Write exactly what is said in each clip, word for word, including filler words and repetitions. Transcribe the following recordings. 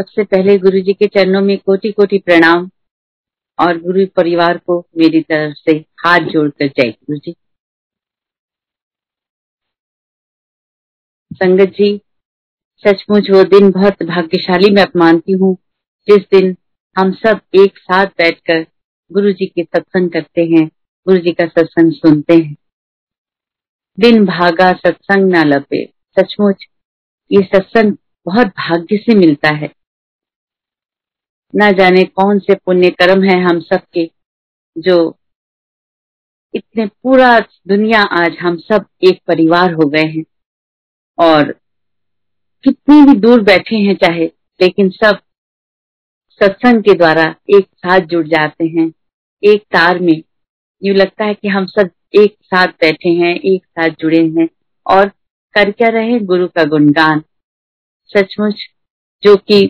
सबसे पहले गुरु जी के चरणों में कोटि कोटि प्रणाम और गुरु परिवार को मेरी तरफ से हाथ जोड़कर जय गुरु जी। संगत जी, सचमुच वो दिन बहुत भाग्यशाली मैं अपमानती हूँ जिस दिन हम सब एक साथ बैठकर गुरु जी के सत्संग करते हैं, गुरु जी का सत्संग सुनते हैं। दिन भागा सत्संग ना लपे। सचमुच ये सत्संग बहुत भाग्य से मिलता है। ना जाने कौन से पुण्य कर्म है हम सबके, जो इतने पूरा दुनिया आज हम सब एक परिवार हो गए हैं और कितने भी दूर बैठे हैं चाहे, लेकिन सब सत्संग के द्वारा एक साथ जुड़ जाते हैं। एक तार में यूं लगता है कि हम सब एक साथ बैठे हैं, एक साथ जुड़े हैं और कर क्या रहे, गुरु का गुणगान। सचमुच जो कि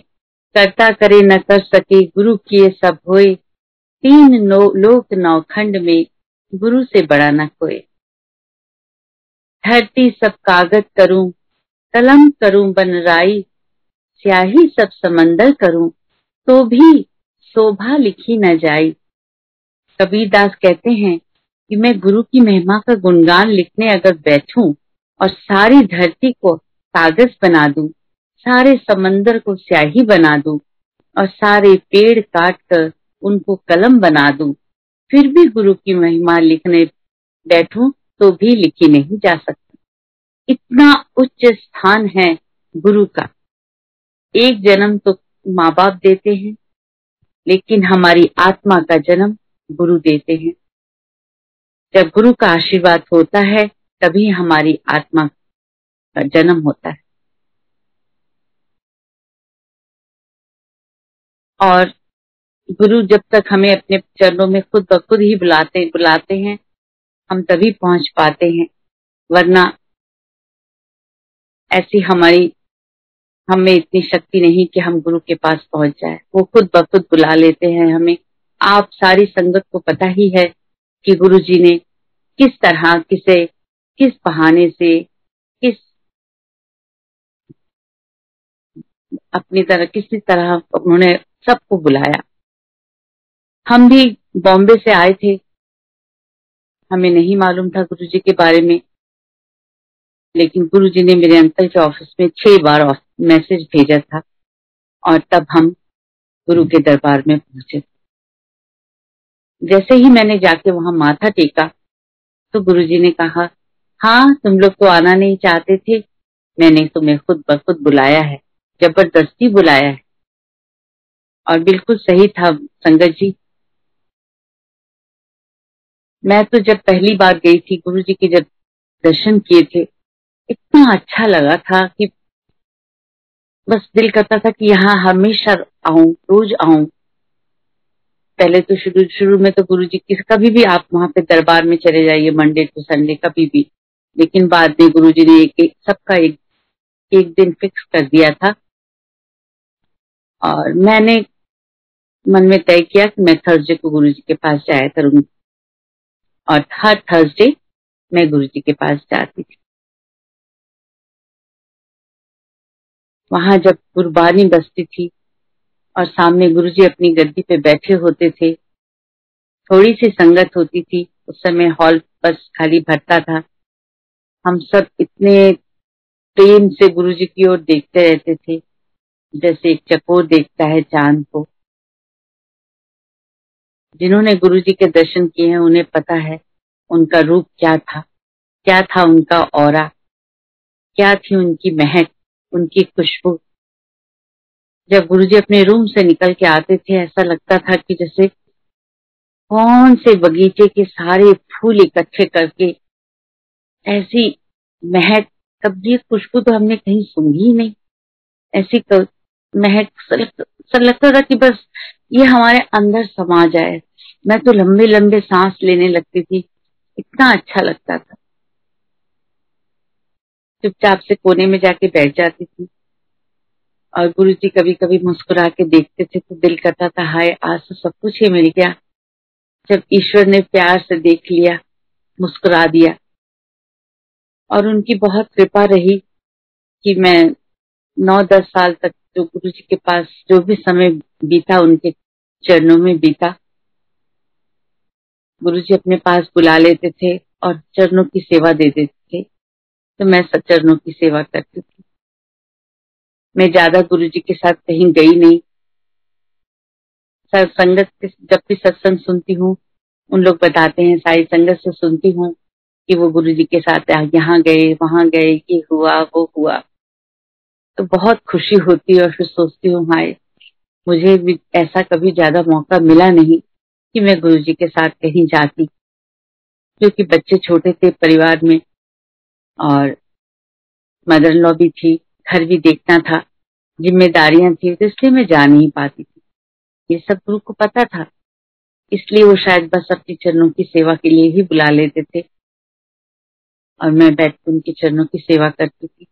करता करे न कर सके, गुरु किए सब होए, तीन नो, लोक नौखंड में गुरु से बड़ा न कोई। धरती सब कागज करूं, कलम करूं बनराई, स्याही सब समंदर करूं तो भी शोभा लिखी न जाई। कबीरदास कहते हैं कि मैं गुरु की महिमा का गुणगान लिखने अगर बैठूं और सारी धरती को कागज बना दूं, सारे समंदर को स्याही बना दूं और सारे पेड़ काट कर उनको कलम बना दूं, फिर भी गुरु की महिमा लिखने बैठूं तो भी लिखी नहीं जा सकती। इतना उच्च स्थान है गुरु का। एक जन्म तो माँ बाप देते हैं, लेकिन हमारी आत्मा का जन्म गुरु देते हैं। जब गुरु का आशीर्वाद होता है तभी हमारी आत्मा का जन्म होता है। और गुरु जब तक हमें अपने चरणों में खुद ब खुद ही बुलाते बुलाते हैं, हम तभी पहुंच पाते हैं, वरना ऐसी हमारी हमें इतनी शक्ति नहीं कि हम गुरु के पास पहुंच जाए। वो खुद ब खुद बुला लेते हैं हमें। आप सारी संगत को पता ही है कि गुरु जी ने किस तरह, किसे, किस बहाने से, किस अपनी तरह, किसी तरह उन्होंने सबको बुलाया। हम भी बॉम्बे से आए थे, हमें नहीं मालूम था गुरु जी के बारे में, लेकिन गुरु जी ने मेरे अंकल के ऑफिस में छह बार मैसेज भेजा था और तब हम गुरु के दरबार में पहुंचे। जैसे ही मैंने जाके वहां माथा टेका तो गुरु जी ने कहा, हाँ तुम लोग तो आना नहीं चाहते थे, मैंने तुम्हें खुद ब खुद बुलाया है, जबरदस्ती बुलाया है। और बिल्कुल सही था संगत जी। मैं तो जब पहली बार गई थी, गुरु जी के जब दर्शन किए थे, इतना अच्छा लगा था कि बस दिल करता था कि यहाँ हमेशा आऊं, रोज आऊं। पहले तो शुरू शुरू में तो गुरु जी की, कभी भी आप वहां पे दरबार में चले जाइए मंडे टू संडे, कभी भी, लेकिन बाद में गुरु जी ने एक एक सबका एक एक दिन फिक्स कर दिया था और मैंने मन में तय किया कि मैं थर्सडे को गुरु जी के पास जाया करूंगी और हर थर्सडे मैं गुरु जी के पास जाती थी। वहां जब गुरबानी बजती थी और सामने गुरु जी अपनी गद्दी पे बैठे होते थे, थोड़ी सी संगत होती थी, उस समय हॉल बस खाली भरता था, हम सब इतने प्रेम से गुरु जी की ओर देखते रहते थे जैसे एक चकोर देखता है चांद को। जिन्होंने गुरु जी के दर्शन किए हैं उन्हें पता है उनका रूप क्या था, क्या था उनका ऑरा, क्या थी उनकी महक, उनकी खुशबू। जब गुरुजी अपने रूम से निकल के आते थे, ऐसा लगता था कि जैसे कौन से बगीचे के सारे फूल इकट्ठे करके, ऐसी महक, कभी खुशबू तो हमने कहीं सूंघी नहीं। ऐसी महक, लगता था कि बस ये हमारे अंदर समा जाए। मैं तो लंबे लंबे सांस लेने लगती थी, इतना अच्छा लगता था। चुपचाप से कोने में जाके बैठ जाती थी और गुरुजी कभी कभी मुस्कुरा के देखते थे तो दिल करता था, हाय आज तो सब कुछ ही मिल गया। जब ईश्वर ने प्यार से देख लिया, मुस्कुरा दिया। और उनकी बहुत कृपा रही कि मैं नौ दस साल तक जो गुरु जी के पास जो भी समय बीता उनके चरणों में बीता। गुरु जी अपने पास बुला लेते थे और चरणों की सेवा दे देते थे, तो मैं सब चरणों की सेवा करती थी। मैं ज्यादा गुरु जी के साथ कहीं गई नहीं। संगत से जब भी सत्संग सुनती हूँ, उन लोग बताते हैं, सारी संगत से सुनती हूँ कि वो गुरु जी के साथ यहाँ गए, वहां गए, ये हुआ वो हुआ, तो बहुत खुशी होती है। और फिर सोचती हूँ, हाय मुझे भी ऐसा कभी ज्यादा मौका मिला नहीं कि मैं गुरु जी के साथ कहीं जाती, क्योंकि बच्चे छोटे थे परिवार में और मदर इन लॉ भी थी, घर भी देखना था, जिम्मेदारियां थी, तो इसलिए मैं जा नहीं पाती थी। ये सब गुरु को पता था, इसलिए वो शायद बस अपने चरणों की सेवा के लिए ही बुला लेते थे और मैं बैठ कर उनके चरणों की सेवा करती थी।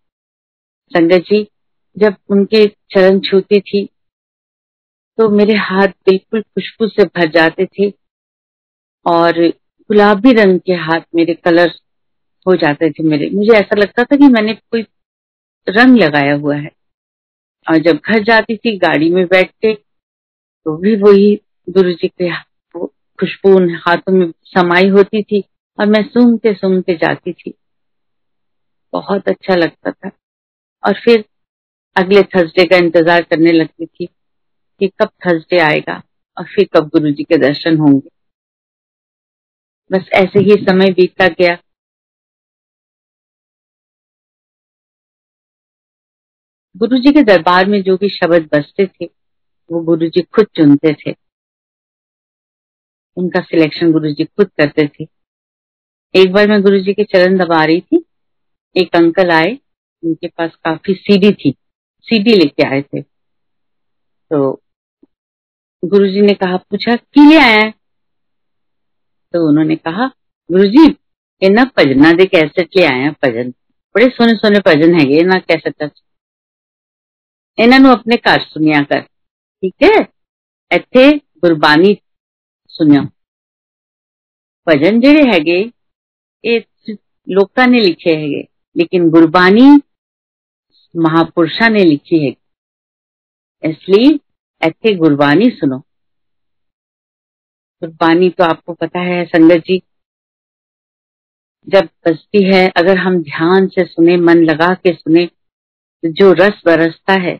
संगत जी जब उनके चरण छूती थी तो मेरे हाथ बिल्कुल खुशबू से भर जाते थे और गुलाबी रंग के हाथ मेरे कलर हो जाते थे मेरे। मुझे ऐसा लगता था कि मैंने कोई रंग लगाया हुआ है। और जब घर जाती थी गाड़ी में बैठते तो भी वही गुरु जी के खुशबू उन हाथों में समाई होती थी और मैं सूंघते सूंघते जाती थी। बहुत अच्छा लगता था और फिर अगले थर्सडे का इंतजार करने लगती थी कि कब थर्सडे आएगा और फिर कब गुरु जी के दर्शन होंगे। बस ऐसे ही समय बीतता गया। गुरु जी के दरबार में जो भी शब्द बजते थे वो गुरु जी खुद चुनते थे, उनका सिलेक्शन गुरु जी खुद करते थे। एक बार मैं गुरु जी के चरण दबा रही थी, एक अंकल आए, उनके पास काफी सीडी थी, सीडी लेके आए थे। तो गुरुजी ने कहा, पूछा कि ले आया है? तो उन्होंने कहा, गुरुजी ये ना भजना दे कैसेट ले आया, भजन बड़े सोने सोने भजन है, ये ना कैसेट इन्हों अपने घर सुनिया कर, ठीक है, इत्थे गुरबानी सुनियो। भजन जेडे हैगे ये लोकां ने लिखे हैगे, लेकिन गुरबानी महापुरुषां ने लिखी है, इसलिए ऐसे गुरबानी सुनो। गुरबानी तो आपको पता है संगत जी, जब बजती है अगर हम ध्यान से सुने, मन लगा के सुने, तो जो रस बरसता है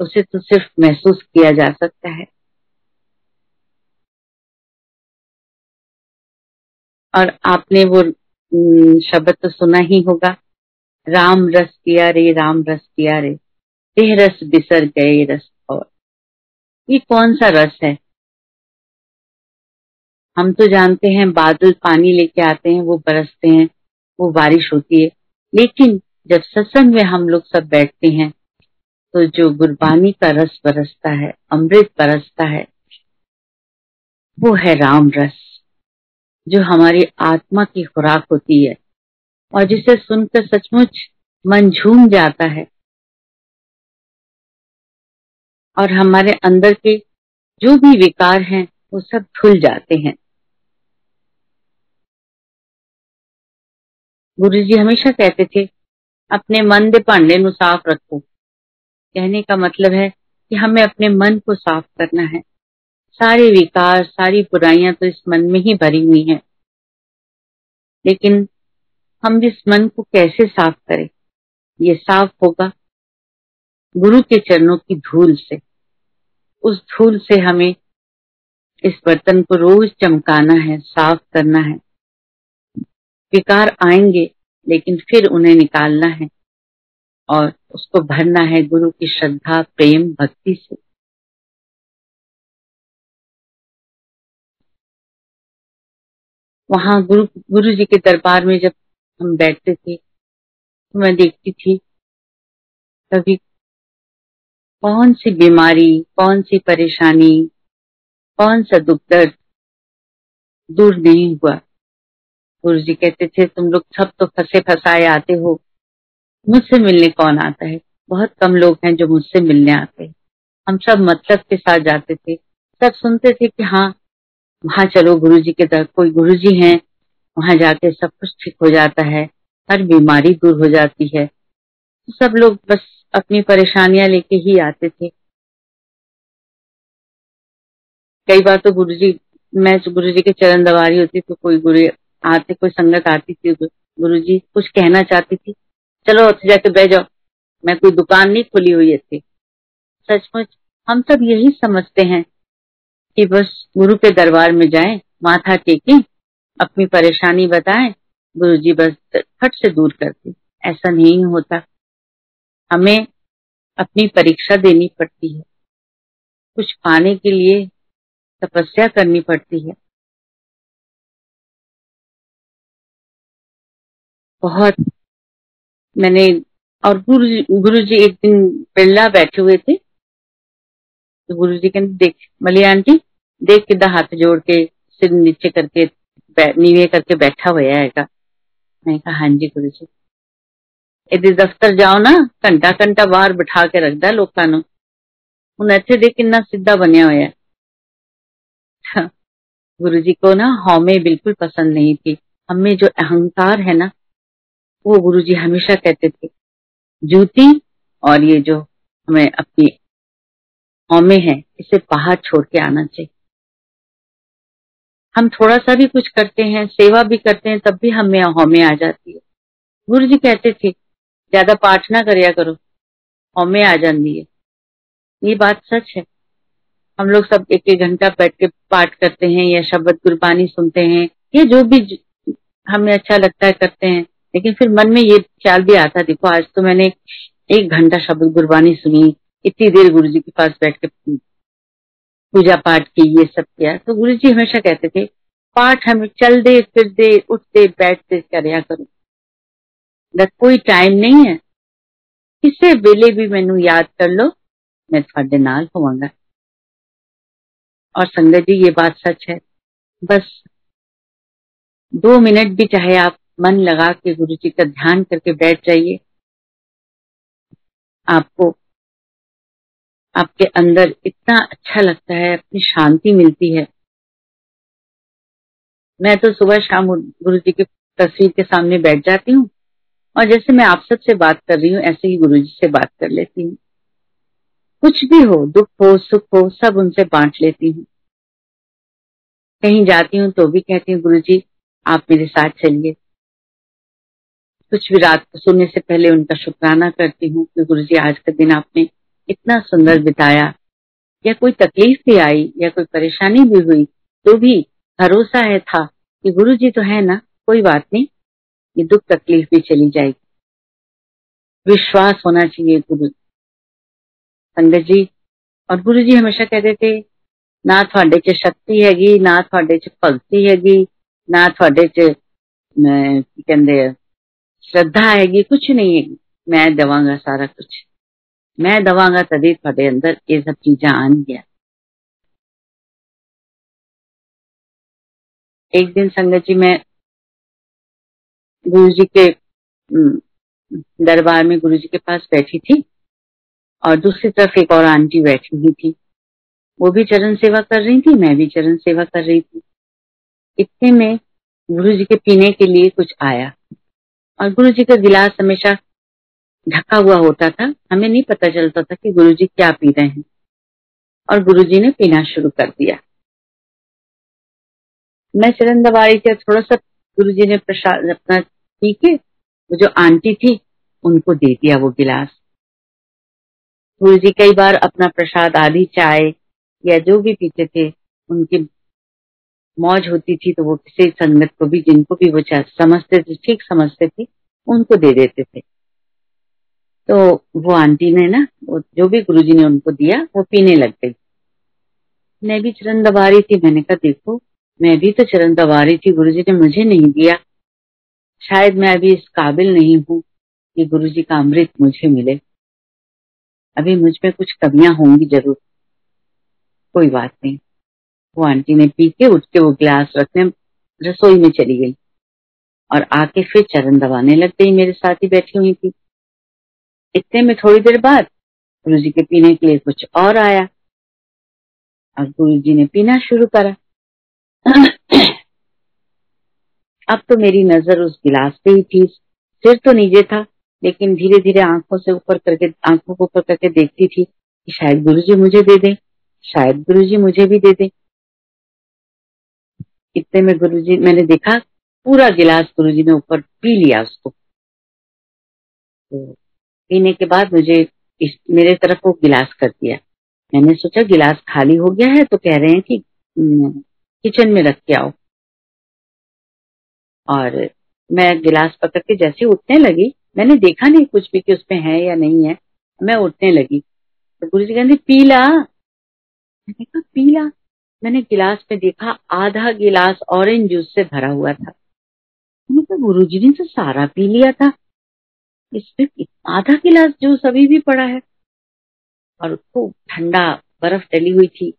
उसे तो सिर्फ महसूस किया जा सकता है। और आपने वो शब्द तो सुना ही होगा, राम रस पिया रे, राम रस पिया रे, देह रस बिसर गए रस। और ये कौन सा रस है? हम तो जानते हैं बादल पानी लेके आते हैं, वो बरसते हैं, वो बारिश होती है, लेकिन जब सत्संग में हम लोग सब बैठते हैं तो जो गुरबानी का रस बरसता है, अमृत बरसता है, वो है राम रस, जो हमारी आत्मा की खुराक होती है और जिसे सुनकर सचमुच मन झूम जाता है और हमारे अंदर के जो भी विकार हैं वो सब धुल जाते हैं। गुरु जी हमेशा कहते थे, अपने मन दे भांडे नू साफ रखो। कहने का मतलब है कि हमें अपने मन को साफ करना है। सारे विकार, सारी बुराइयां तो इस मन में ही भरी हुई हैं, लेकिन हम इस मन को कैसे साफ करें? ये साफ होगा गुरु के चरणों की धूल से। उस धूल से हमें इस बर्तन को रोज चमकाना है, साफ करना है। विकार आएंगे लेकिन फिर उन्हें निकालना है और उसको भरना है गुरु की श्रद्धा, प्रेम, भक्ति से। वहां गुरु गुरु जी के दरबार में जब हम बैठते थे तो मैं देखती थी कभी कौन सी बीमारी, कौन सी परेशानी, कौन सा दुख दर्द दूर नहीं हुआ। गुरु जी कहते थे, तुम लोग सब तो फंसे फंसाए आते हो, मुझसे मिलने कौन आता है? बहुत कम लोग हैं जो मुझसे मिलने आते हैं। हम सब मतलब के साथ जाते थे, सब सुनते थे कि हाँ वहाँ चलो गुरु जी के दर, कोई गुरु जी हैं, वहां जाके सब कुछ ठीक हो जाता है, हर बीमारी दूर हो जाती है, सब लोग बस अपनी परेशानियां लेके ही आते थे। कई बार तो गुरुजी, मैं गुरुजी के चरण दवारी होती तो कोई गुरु आते, कोई संगत आती थी, गुरुजी कुछ कहना चाहती थी, चलो उठ जाके बैठ जाओ, मैं कोई दुकान नहीं खुली हुई थी। सचमुच हम सब यही समझते हैं कि बस गुरु के दरबार में जाएं, माथा टेकें, अपनी परेशानी बताएं, गुरुजी बस फट से दूर करते। ऐसा नहीं होता, हमें अपनी परीक्षा देनी पड़ती है, कुछ पाने के लिए तपस्या करनी पड़ती है। बहुत मैंने और गुरुजी गुरुजी एक दिन बिरला बैठे हुए थे, तो गुरुजी कहने देख मलिया आंटी, देख किदा हाथ जोड़ के सिर नीचे करके नीवे करके बैठा हुआ है। मैंने कहा हाँ जी गुरुजी। इधर दफ्तर जाओ ना, घंटा घंटा बाहर बिठा के रखता लोगों को, हुण इत्थे देख कितना सीधा बनया हुआ है। गुरुजी को ना हमें बिल्कुल पसंद नहीं थी, हमें जो अहंकार है ना, वो गुरुजी हमेशा कहते थे जूती और ये जो हमें अपनी हौमे है इसे बाहर छोड़ के आना चाहिए। हम थोड़ा सा भी कुछ करते हैं, सेवा भी करते हैं, तब भी हमें हौमे आ जाती है। गुरुजी कहते थे ज्यादा पाठ ना करया करो, हौमे आ जाती है। ये बात सच है, हम लोग सब एक एक घंटा बैठ के पाठ करते हैं या शब्द गुरबानी सुनते हैं या जो भी हमें अच्छा लगता है करते हैं, लेकिन फिर मन में ये ख्याल भी आता देखो आज तो मैंने एक घंटा शब्द गुरबानी सुनी, इतनी देर गुरुजी के पास बैठ के पूजा पाठ की, ये सब किया। तो गुरुजी हमेशा कहते थे पाठ हमें चल दे फिर दे उठते बैठते करया करो, कोई टाइम नहीं है, किसी वेले भी मैनू याद कर लो, मैं थोड़े नाल होवांगा। और संगत जी ये बात सच है, बस दो मिनट भी चाहे आप मन लगा के गुरुजी का ध्यान करके बैठ जाइए, आपको आपके अंदर इतना अच्छा लगता है, अपनी शांति मिलती है। मैं तो सुबह शाम गुरुजी के तस्वीर के सामने बैठ जाती हूँ और जैसे मैं आप सबसे बात कर रही हूँ ऐसे ही गुरुजी से बात कर लेती हूँ। कुछ भी हो, दुख हो सुख हो, सब उनसे बांट लेती हूँ। कहीं जाती हूँ तो भी कहती हूँ गुरुजी आप मेरे साथ चलिए। कुछ भी रात को सोने से पहले उनका शुक्राना करती हूँ कि गुरुजी आज का दिन आपने इतना सुंदर बिताया, या कोई तकलीफ भी आई या कोई परेशानी भी हुई तो भी भरोसा है था कि गुरुजी तो है ना, कोई बात नहीं, ये दुख तकलीफ भी चली जाएगी। विश्वास होना चाहिए गुरु संगत जी। और गुरुजी हमेशा कहते थे ना थोड़े च शक्ति हैगी, ना थोड़े च भगती हैगी, ना थोड़े च कहंदे श्रद्धा हैगी, कुछ नहीं हैगी, मैं दवांगा सारा कुछ, मैं दवांगा तभी थोड़े अंदर ये सब चीजा आन गया। एक दिन संगत जी मैं गुरुजी के दरबार में गुरुजी के पास बैठी थी और दूसरी तरफ एक और आंटी बैठी हुई थी, वो भी चरण सेवा कर रही थी, मैं भी चरण सेवा कर रही थी। इतने में गुरुजी के पीने के लिए कुछ आया और गुरुजी का गिलास हमेशा ढका हुआ होता था, हमें नहीं पता चलता था कि गुरुजी क्या पी रहे हैं। और गुरुजी ने पीना शुरू कर दिया। मैं चरण दवाई से थोड़ा सा गुरुजी ने प्रसाद अपना पी के वो जो आंटी थी उनको दे दिया वो गिलास। गुरुजी कई बार अपना प्रसाद आधी चाय या जो भी पीते थे, उनकी मौज होती थी तो वो किसी संगत को भी, जिनको भी वो समझते थे ठीक समझते थे, उनको दे देते थे। तो वो आंटी ने ना जो भी गुरुजी ने उनको दिया वो पीने लग गई। मैं भी चरण दबा रही थी, मैंने कहा देखो मैं भी तो चरण दबा रही थी, गुरुजी ने मुझे नहीं दिया, शायद मैं अभी इस काबिल नहीं हूँ कि गुरुजी का अमृत मुझे मिले, अभी मुझ में कुछ कमियां होंगी जरूर, कोई बात नहीं। वो आंटी ने पी के उठ के वो गिलास रखने रसोई में चली गई और आके फिर चरण दबाने लग गई, मेरे साथ ही बैठी हुई थी। इतने में थोड़ी देर बाद गुरुजी के पीने के लिए कुछ और आया और गुरुजी ने पीना शुरू करा। अब तो मेरी नजर उस गिलास पे ही थी, सिर तो नीचे था, लेकिन धीरे धीरे आंखों से ऊपर करके आंखों को ऊपर करके देखती थी कि शायद गुरुजी मुझे दे दे, शायद गुरुजी मुझे भी दे दे। इतने में गुरुजी, मैंने देखा पूरा गिलास गुरुजी ने ऊपर पी लिया उसको। तो पीने के बाद मुझे इस, मेरे तरफ वो गिलास कर दिया। मैंने सोचा गिलास खाली हो गया है, तो कह रहे हैं कि किचन में रख के आओ। और मैं गिलास पकड़ के जैसे उठने लगी, मैंने देखा नहीं कुछ भी कि उसमें है या नहीं है, मैं उठने लगी। तो गुरुजी कहते पीला, मैंने कहा पीला। मैंने गिलास में देखा आधा गिलास ऑरेंज जूस से भरा हुआ था। मैंने कहा गुरुजी ने तो सारा पी लिया था, इसमें आधा गिलास जूस अभी भी पड़ा है। और खूब ठंडा बर्फ डली हुई थी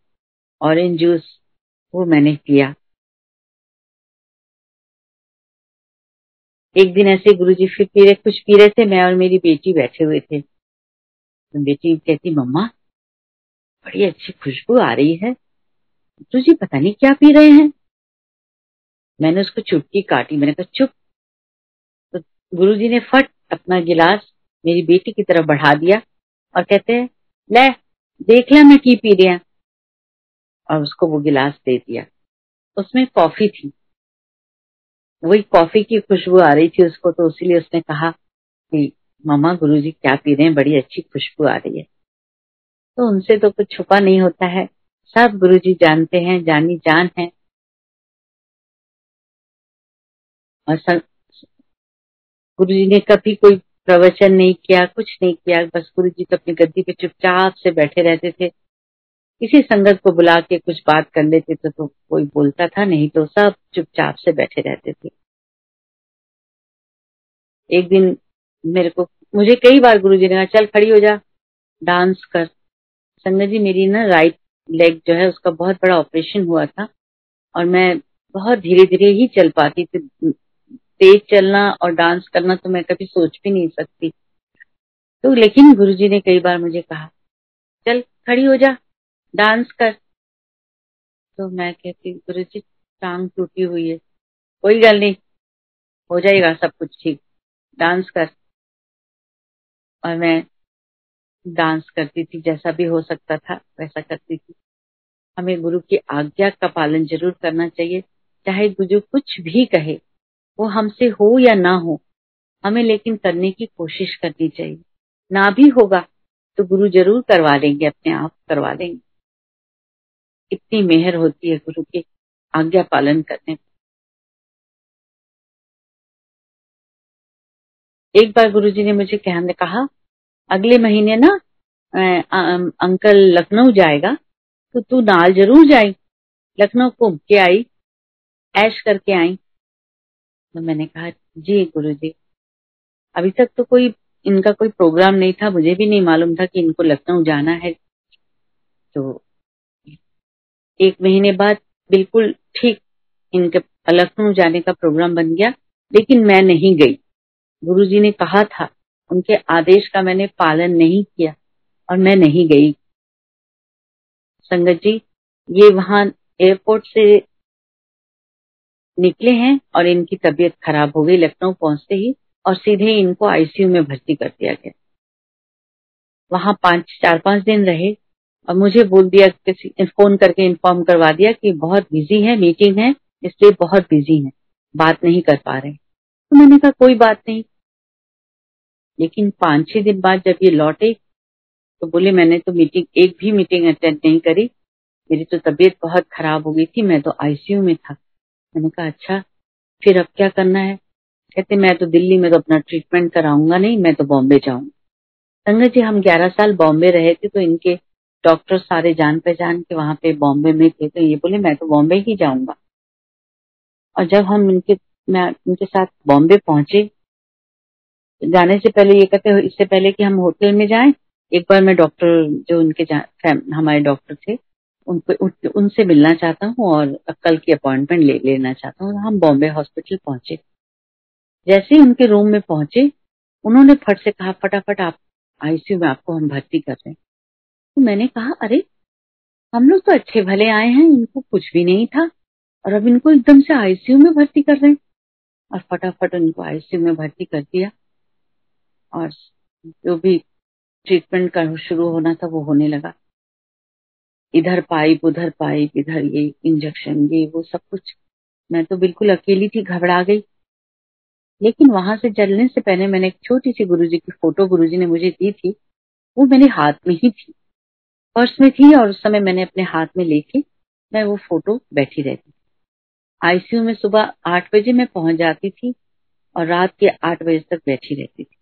ऑरेंज जूस, वो मैंने पिया। एक दिन ऐसे गुरुजी फिर पी रहे कुछ पी रहे थे, मैं और मेरी बेटी बैठे हुए थे। तो बेटी कहती मम्मा बड़ी अच्छी खुशबू आ रही है, गुरुजी पता नहीं क्या पी रहे हैं। मैंने उसको चुटकी काटी, मैंने कहा चुप। तो गुरुजी ने फट अपना गिलास मेरी बेटी की तरफ बढ़ा दिया और कहते हैं ले देख ला मैं की पी रही हूं, और उसको वो गिलास दे दिया। उसमें कॉफी थी, वही कॉफी की खुशबू आ रही थी उसको, तो इसीलिए उसने कहा कि मामा गुरुजी क्या पी रहे हैं, बड़ी अच्छी खुशबू आ रही है। तो उनसे तो कुछ छुपा नहीं होता है, सब गुरुजी जानते हैं, जानी जान है। और सब गुरुजी ने कभी कोई प्रवचन नहीं किया, कुछ नहीं किया, बस गुरुजी तो अपनी गद्दी पे चुपचाप से बैठे रहते थे। किसी संगत को बुला के कुछ बात कर लेते थे तो कोई बोलता था, नहीं तो सब चुपचाप से बैठे रहते थे। एक दिन मेरे को, मुझे कई बार गुरुजी ने कहा चल खड़ी हो जा, डांस कर। संगत जी मेरी ना राइट लेग जो है उसका बहुत बड़ा ऑपरेशन हुआ था, और मैं बहुत धीरे धीरे ही चल पाती थी। तेज चलना और डांस करना तो मैं कभी सोच भी नहीं सकती। तो लेकिन गुरुजी ने कई बार मुझे कहा चल खड़ी हो जा, डांस कर। तो मैं कहती गुरुजी टांग टूटी हुई है, कोई गल नहीं, हो जाएगा सब कुछ ठीक, डांस कर। और मैं डांस करती थी, जैसा भी हो सकता था वैसा करती थी। हमें गुरु की आज्ञा का पालन जरूर करना चाहिए, चाहे गुरु कुछ भी कहे, वो हमसे हो या ना हो, हमें लेकिन करने की कोशिश करनी चाहिए। ना भी होगा तो गुरु जरूर करवा देंगे, अपने आप करवा देंगे। इतनी मेहर होती है गुरु की आज्ञा पालन करने में। एक बार गुरुजी ने मुझे कहने कहा अगले महीने ना आ, आ, अंकल लखनऊ जाएगा, तो तू नाल जरूर जाई, लखनऊ घूम के आई, ऐश करके आई। तो मैंने कहा जी गुरुजी। अभी तक तो कोई इनका कोई प्रोग्राम नहीं था, मुझे भी नहीं मालूम था कि इनको लखनऊ जाना है। तो एक महीने बाद बिल्कुल ठीक इनके लखनऊ जाने का प्रोग्राम बन गया, लेकिन मैं नहीं गई। गुरुजी ने कहा था, उनके आदेश का मैंने पालन नहीं किया और मैं नहीं गई। संगत जी ये वहां एयरपोर्ट से निकले हैं और इनकी तबीयत खराब हो गई लखनऊ पहुंचते ही, और सीधे इनको आईसीयू में भर्ती कर दिया गया। वहां पांच चार पांच दिन रहे और मुझे बोल दिया, किसी फोन करके इन्फॉर्म करवा दिया कि बहुत बिजी है, मीटिंग है, इसलिए बहुत बिजी है, बात नहीं कर पा रहे। तो मैंने कहा कोई बात नहीं। लेकिन पांच छह दिन बाद जब ये लौटे तो बोले मैंने तो मीटिंग एक भी मीटिंग अटेंड नहीं करी, मेरी तो तबीयत बहुत खराब हो गई थी, मैं तो आईसीयू में था। मैंने कहा अच्छा फिर अब क्या करना है? कहते मैं तो दिल्ली में तो अपना ट्रीटमेंट कराऊंगा नहीं, मैं तो बॉम्बे जाऊंगा। संगत जी हम ग्यारह साल बॉम्बे रहे थे, तो इनके डॉक्टर सारे जान पहचान के वहां पे बॉम्बे में थे, तो ये बोले मैं तो बॉम्बे ही जाऊंगा। और जब हम इनके मैं इनके साथ बॉम्बे पहुंचे, जाने से पहले ये कहते हैं इससे पहले कि हम होटल में जाएं, एक बार मैं डॉक्टर जो उनके हमारे डॉक्टर थे उनको उन, उनसे मिलना चाहता हूँ और कल की अपॉइंटमेंट ले लेना चाहता हूँ। हम बॉम्बे हॉस्पिटल पहुंचे, जैसे ही उनके रूम में पहुंचे उन्होंने फट से कहा फटाफट आप आईसीयू में आपको हम भर्ती कर रहे हैं। तो मैंने कहा अरे हम लोग तो अच्छे भले आए हैं, इनको कुछ भी नहीं था और अब इनको एकदम से आईसीयू में भर्ती कर रहे हैं। और फटाफट उनको आईसीयू में भर्ती कर दिया। और जो भी ट्रीटमेंट का शुरू होना था वो होने लगा। इधर पाइप, उधर पाइप, इधर ये इंजेक्शन, ये वो सब कुछ। मैं तो बिल्कुल अकेली थी, घबरा गई। लेकिन वहां से चलने से पहले मैंने एक छोटी सी गुरुजी की फोटो गुरुजी ने मुझे दी थी, वो मेरे हाथ में ही थी, पर्स में थी, और उस समय मैंने अपने हाथ में लेके मैं वो फोटो बैठी रहती। आईसीयू में सुबह आठ बजे मैं पहुंच जाती थी और रात के आठ बजे तक बैठी रहती थी।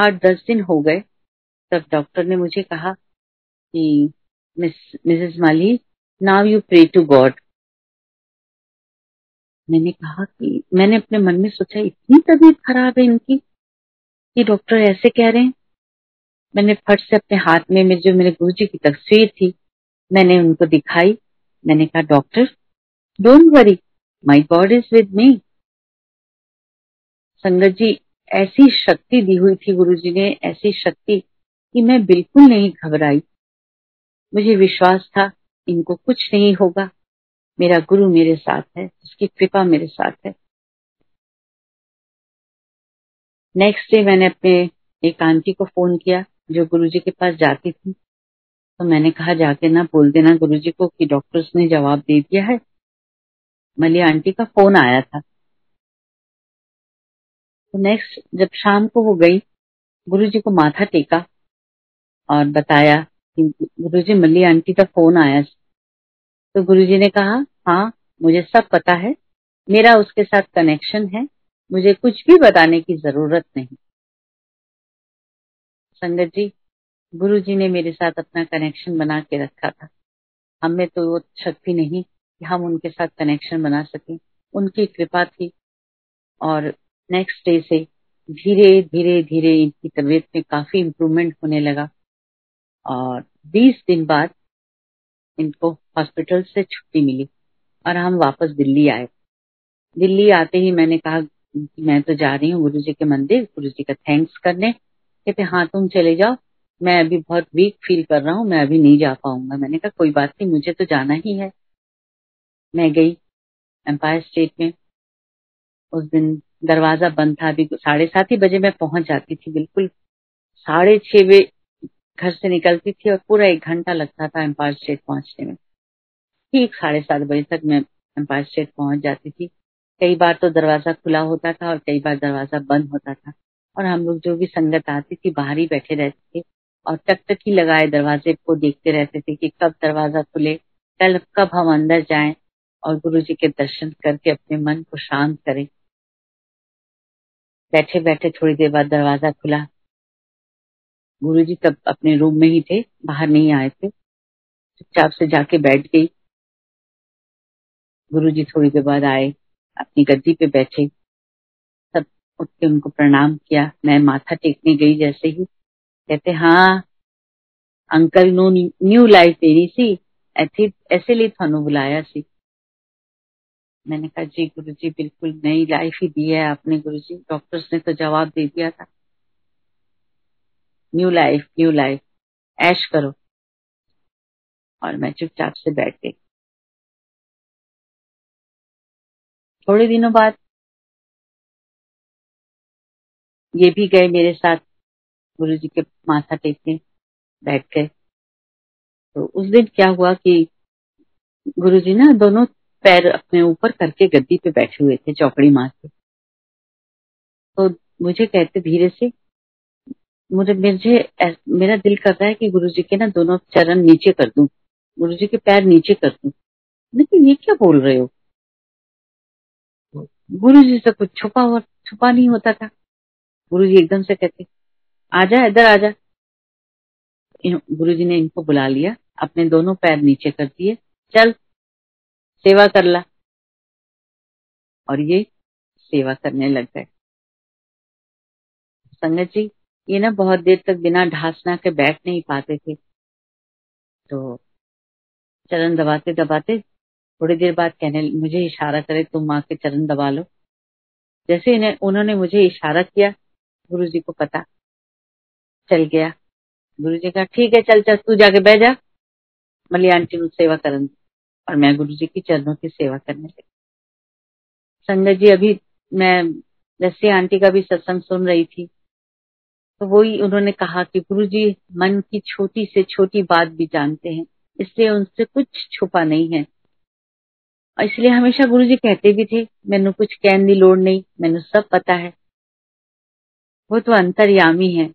आठ दस दिन हो गए तब डॉक्टर ने मुझे कहा कि miss Mrs Mali, now you pray to God. मैंने कहा कि मैंने अपने मन में सोचा इतनी तबीयत खराब है इनकी कि डॉक्टर ऐसे कह रहे हैं। मैंने फट से अपने हाथ में मेरे जो मेरे गुरुजी की तस्वीर थी मैंने उनको दिखाई। मैंने कहा doctor, don't worry, my God is with me. संगत जी, ऐसी शक्ति दी हुई थी गुरुजी ने, ऐसी शक्ति कि मैं बिल्कुल नहीं घबराई। मुझे विश्वास था इनको कुछ नहीं होगा, मेरा गुरु मेरे साथ है, उसकी कृपा मेरे साथ है। नेक्स्ट डे मैंने अपने एक आंटी को फोन किया जो गुरुजी के पास जाती थी, तो मैंने कहा जाके ना बोल देना गुरुजी को कि डॉक्टर्स ने जवाब दे दिया है। मलिया आंटी का फोन आया था। तो नेक्स्ट जब शाम को वो गई, गुरुजी को माथा टेका और बताया कि गुरुजी मलिया आंटी का फोन आया। तो गुरुजी ने कहा हाँ मुझे सब पता है, मेरा उसके साथ कनेक्शन है, मुझे कुछ भी बताने की जरूरत नहीं। संगत जी, गुरुजी ने मेरे साथ अपना कनेक्शन बना के रखा था। हमें तो वो शक्ति नहीं कि हम उनके साथ कनेक्शन बना सकें, उनकी कृपा थी। और नेक्स्ट डे से धीरे धीरे धीरे इनकी तबीयत में काफी इम्प्रूवमेंट होने लगा और बीस दिन बाद इनको हॉस्पिटल से छुट्टी मिली और हम वापस दिल्ली आए। दिल्ली आते ही मैंने कहा कि मैं तो जा रही हूँ गुरुजी के मंदिर, गुरुजी का थैंक्स करने। कहते हाँ तुम चले जाओ, मैं अभी बहुत वीक फील कर रहा हूँ, मैं अभी नहीं जा पाऊंगा। मैंने कहा कोई बात नहीं, मुझे तो जाना ही है। मैं गई एम्पायर स्टेट में। उस दिन दरवाजा बंद था, अभी साढ़े सात ही बजे मैं पहुंच जाती थी, बिल्कुल साढ़े छह बजे घर से निकलती थी और पूरा एक घंटा लगता था एम्पायर स्टेट पहुंचने में। ठीक साढ़े सात बजे तक मैं एम्पायर स्टेट पहुंच जाती थी। कई बार तो दरवाजा खुला होता था और कई बार दरवाजा बंद होता था, और हम लोग जो भी संगत आती थी बाहर ही बैठे रहते थे और टकटकी लगाए दरवाजे को देखते रहते थे कि कब दरवाजा खुले, कल कब हम अंदर जाएं और गुरुजी के दर्शन करके अपने मन को शांत करें। बैठे बैठे थोड़ी देर बाद दरवाजा खुला। गुरुजी तब अपने रूम में ही थे, बाहर नहीं आए थे। चुपचाप से जाके बैठ गई। गुरुजी थोड़ी देर बाद आए, अपनी गद्दी पे बैठे। सब उठ के उनको प्रणाम किया। मैं माथा टेकने गई जैसे ही कहते हाँ अंकल नो न्यू लाइफ देनी सी, ऐसे लिए थानू बुलाया सी। मैंने कहा जी गुरुजी बिल्कुल नई लाइफ ही दी है आपने गुरुजी, डॉक्टर्स ने तो जवाब दे दिया था। न्यू लाइफ न्यू लाइफ, ऐश करो। और मैं चुपचाप से बैठ गई। थोड़े दिनों बाद ये भी गए मेरे साथ गुरुजी के माथा टेकने, बैठ गए। तो उस दिन क्या हुआ कि गुरुजी ना दोनों पैर अपने ऊपर करके गद्दी पे बैठे हुए थे, चौकड़ी मार के। तो मुझे कहते धीरे से, मुझे मुझे मेरा दिल कर रहा है कि गुरुजी के ना दोनों चरण नीचे कर दूं, गुरुजी के पैर नीचे कर दूं। लेकिन ये क्या बोल रहे हो, गुरुजी से कुछ छुपा हुआ छुपा नहीं होता था। गुरुजी एकदम से कहते आजा इधर आजा। गुरुजी ने इनको बुला लिया, अपने दोनों पैर नीचे कर दिए, चल सेवा कर ला। और ये सेवा करने लग गए। संगत जी, ये ना बहुत देर तक बिना ढासना के बैठ नहीं पाते थे, तो चरण दबाते दबाते थोड़ी देर बाद कहने मुझे इशारा करे तुम माँ के चरण दबा लो। जैसे इन्हें उन्होंने मुझे इशारा किया, गुरुजी को पता चल गया। गुरुजी कहा ठीक है चल चल तू जाके बैठ जा। मलिया आंटी को सेवा करने और मैं गुरुजी की चरणों की सेवा करने लगी। संगत जी, अभी मैं जस्सी आंटी का भी सत्संग सुन रही थी। तो वही उन्होंने कहा कि गुरुजी मन की छोटी से छोटी बात भी जानते हैं, इसलिए उनसे कुछ छुपा नहीं है। इसलिए हमेशा गुरुजी कहते भी थे, मैनू कुछ कहने की लोड़ नहीं, मैनू सब पता है। वो तो अंतर्यामी है।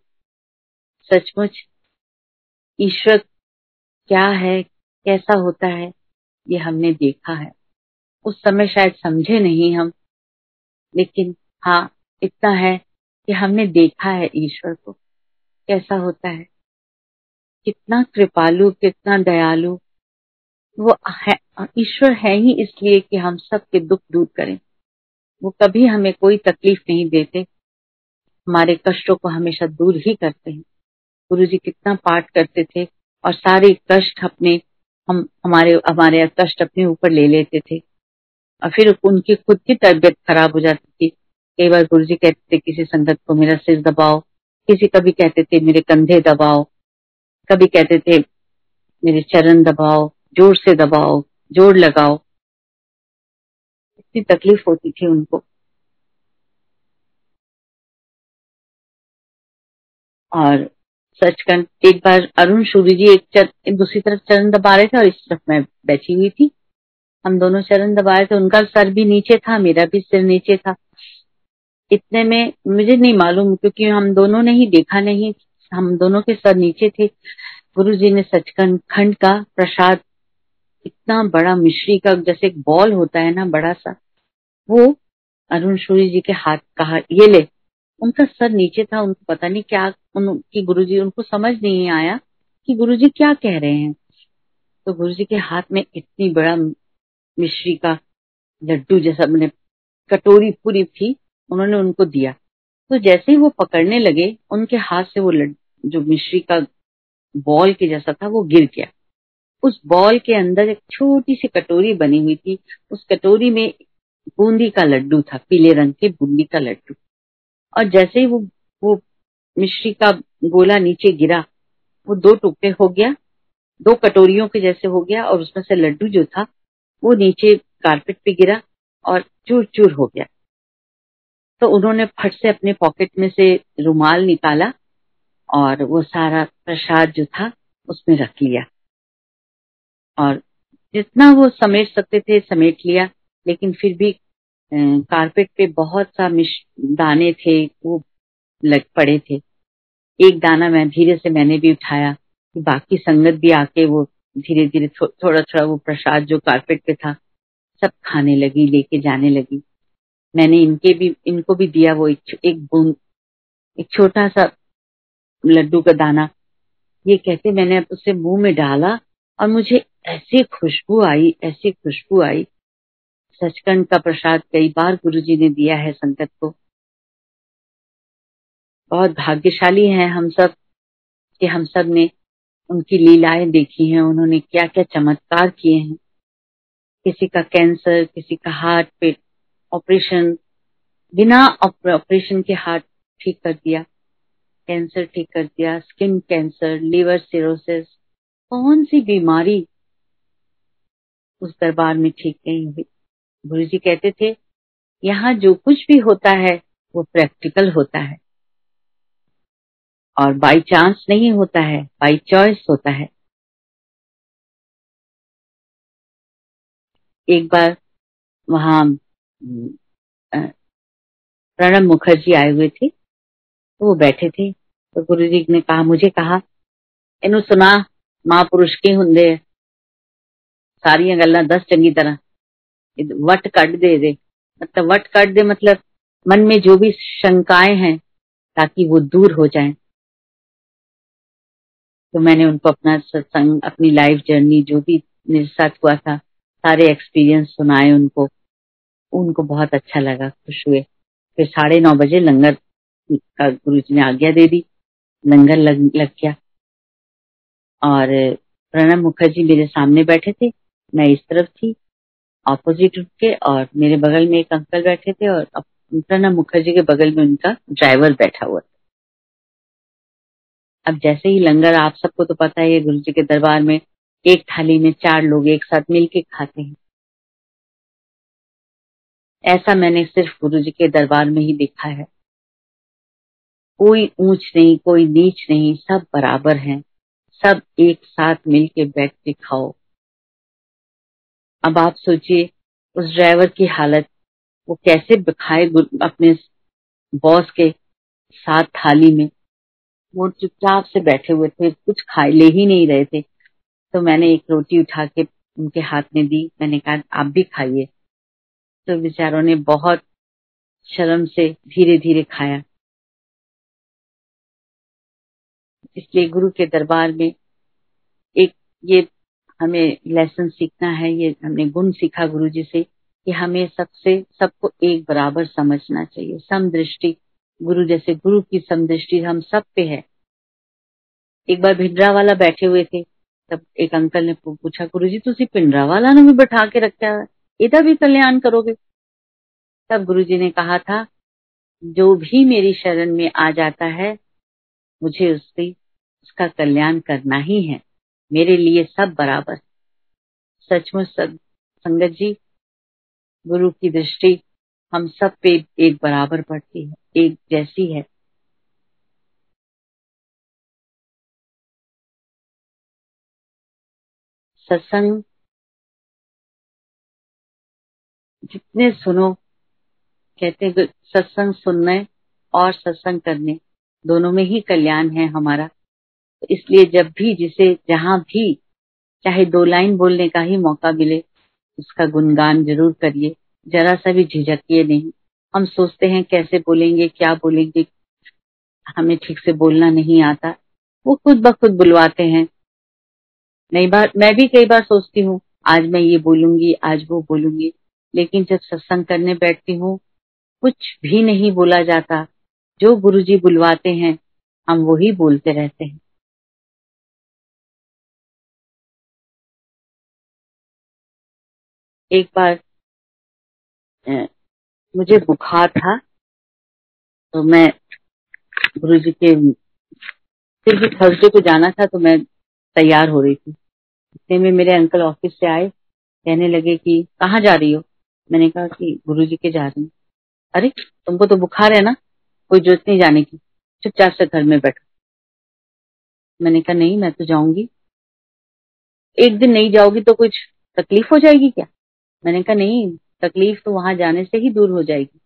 सचमुच ईश्वर क्या है, कैसा होता है, ये हमने देखा है। उस समय शायद समझे नहीं हम, लेकिन हाँ इतना है कि हमने देखा है ईश्वर को कैसा होता है। कितना कृपालु, कितना दयालु वो है। ईश्वर है ही इसलिए कि हम सबके दुख दूर करें। वो कभी हमें कोई तकलीफ नहीं देते, हमारे कष्टों को हमेशा दूर ही करते हैं। गुरुजी कितना पाठ करते थे और सारे कष्ट अपने हम हमारे हमारे कष्ट अपने ऊपर ले लेते थे। और फिर उनकी खुद की तबीयत खराब हो जाती थी। कई बार गुरुजी कहते थे किसी संगत को मेरा सिर दबाओ, किसी कभी कहते थे मेरे कंधे दबाओ, कभी कहते थे मेरे चरण दबाओ, जोर से दबाओ, जोर लगाओ। इतनी तकलीफ होती थी उनको। और सचखंड एक बार अरुण सूरी जी एक चर, एक दूसरी तरफ चरण दबा रहे थे और इस तरफ मैं बैठी हुई थी। हम दोनों चरण दबा रहे थे, उनका सर भी नीचे था, मेरा भी सिर नीचे था। इतने में मुझे नहीं मालूम, क्योंकि हम दोनों ने ही देखा नहीं, हम दोनों के सर नीचे थे। गुरुजी ने सचखंड खंड का प्रसाद, इतना बड़ा मिश्री का जैसे एक बॉल होता है ना, बड़ा सा, वो अरुण सूरी जी के हाथ, कहा ये ले। उनका सर नीचे था, उनको पता नहीं क्या, उनकी गुरुजी, उनको समझ नहीं आया कि गुरुजी क्या कह रहे हैं। तो गुरुजी के हाथ में इतनी बड़ा मिश्री का लड्डू जैसा, मैंने कटोरी पूरी थी, उन्होंने उनको दिया। तो जैसे ही वो पकड़ने लगे, उनके हाथ से वो लड्डू जो मिश्री का बॉल के जैसा था वो गिर गया। उस बॉल के अंदर एक छोटी सी कटोरी बनी हुई थी, उस कटोरी में बूंदी का लड्डू था, पीले रंग के बूंदी का लड्डू। और जैसे ही वो वो मिश्री का गोला नीचे गिरा, वो दो टुकड़े हो गया, दो कटोरियों के जैसे हो गया, और उसमें से लड्डू जो था वो नीचे कारपेट पे गिरा और चूर चूर हो गया। तो उन्होंने फट से अपने पॉकेट में से रुमाल निकाला और वो सारा प्रसाद जो था उसमें रख लिया, और जितना वो समेट सकते थे समेट लिया। लेकिन फिर भी कारपेट पे बहुत सा दाने थे, वो लग पड़े थे। एक दाना मैं धीरे से मैंने भी उठाया कि बाकी संगत भी आके वो धीरे धीरे थो, थोड़ा थोड़ा वो प्रसाद जो कारपेट पे था सब खाने लगी, लेके जाने लगी। मैंने इनके भी इनको भी दिया वो एक एक बूंद, एक छोटा सा लड्डू का दाना। ये कहते मैंने उसे मुंह में डाला और मुझे ऐसी खुशबू आई, ऐसी खुशबू आई। सचखंड का प्रसाद कई बार गुरुजी ने दिया है संगत को। बहुत भाग्यशाली हैं हम सब कि हम सब ने उनकी लीलाएं देखी हैं, उन्होंने क्या क्या चमत्कार किए हैं। किसी का कैंसर, किसी का हार्ट पेट ऑपरेशन, बिना ऑपरेशन के हार्ट ठीक कर दिया, कैंसर ठीक कर दिया, स्किन कैंसर, लीवर सिरोसिस, कौन सी बीमारी उस दरबार में ठीक नहीं हुई। गुरुजी कहते थे यहाँ जो कुछ भी होता है वो प्रैक्टिकल होता है और बाय चांस नहीं होता है, बाय चॉइस होता है। एक बार वहां प्रणब मुखर्जी आए हुए थे, तो वो बैठे थे। तो गुरुजी ने कहा, मुझे कहा, इन्हों सुना महापुरुष के हुंदे सारिया गल्ला दस चंगी तरह वट कट दे दे, मतलब वट कट दे मतलब मन में जो भी शंकाएं हैं ताकि वो दूर हो जाएं। तो मैंने उनको अपना सत्संग, अपनी लाइफ जर्नी, जो भी मेरे साथ हुआ था, सारे एक्सपीरियंस सुनाए उनको। उनको बहुत अच्छा लगा, खुश हुए। फिर साढ़े नौ बजे लंगर का गुरु जी ने आज्ञा दे दी, लंगर लग, लग गया। और प्रणब मुखर्जी मेरे सामने बैठे थे, मैं इस तरफ थी ऑपोजिट के, और मेरे बगल में एक अंकल बैठे थे और प्रणब मुखर्जी के बगल में उनका ड्राइवर बैठा हुआ था। अब जैसे ही लंगर, आप सबको तो पता ही है गुरु जी के दरबार में एक थाली में चार लोग एक साथ मिलके खाते हैं। ऐसा मैंने सिर्फ गुरुजी के दरबार में ही देखा है। कोई ऊंच नहीं, कोई नीच नहीं, सब बराबर हैं। सब एक साथ मिलके बैठ के खाओ। अब आप सोचिए उस ड्राइवर की हालत, वो कैसे बिखाए अपने बॉस के साथ थाली में। वो चुपचाप से बैठे हुए थे, कुछ खाए ले ही नहीं रहे थे। तो मैंने एक रोटी उठा के उनके हाथ में दी, मैंने कहा आप भी खाइए। तो बेचारों ने बहुत शर्म से धीरे धीरे खाया। इसलिए गुरु के दरबार में एक ये हमें लेसन सीखना है, ये हमने गुण सीखा गुरु जी से कि हमें सबसे सबको एक बराबर समझना चाहिए। समदृष्टि, गुरु जैसे गुरु की समदृष्टि हम सब पे है। एक बार भिंडरावाला बैठे हुए थे, तब एक अंकल ने पूछा, गुरु जी तुसी भिंडरावाला ने भी बैठा के रखा है, इधर भी कल्याण करोगे? तब गुरु जी ने कहा था, जो भी मेरी शरण में आ जाता है मुझे उसकी उसका कल्याण करना ही है, मेरे लिए सब बराबर। सचमुच संगत जी, गुरु की दृष्टि हम सब पे एक बराबर पड़ती है, एक जैसी है। सत्संग जितने सुनो, कहते हैं सत्संग सुनने और सत्संग करने दोनों में ही कल्याण है हमारा। इसलिए जब भी जिसे जहां भी चाहे दो लाइन बोलने का ही मौका मिले, उसका गुणगान जरूर करिए, जरा सा भी झिझकिए नहीं। हम सोचते हैं कैसे बोलेंगे, क्या बोलेंगे, हमें ठीक से बोलना नहीं आता, वो खुद ब खुद बुलवाते हैं। नहीं बार मैं भी कई बार सोचती हूँ आज मैं ये बोलूंगी, आज वो बोलूंगी, लेकिन जब सत्संग करने बैठती हूँ कुछ भी नहीं बोला जाता। जो गुरुजी बुलवाते हैं हम वो ही बोलते रहते हैं। एक बार मुझे बुखार था, तो मैं गुरुजी के फिर भी थर्सडे को जाना था, तो मैं तैयार हो रही थी। इतने में मेरे अंकल ऑफिस से आए, कहने लगे कि कहाँ जा रही हो? मैंने कहा कि गुरुजी के जा रही हूँ। अरे तुमको तो बुखार है ना, कोई जरूरत नहीं जाने की, चुपचाप से घर में बैठो। मैंने कहा नहीं मैं तो जाऊंगी। एक दिन नहीं जाओगी तो कुछ तकलीफ हो जाएगी क्या? मैंने कहा नहीं, तकलीफ तो वहां जाने से ही दूर हो जाएगी,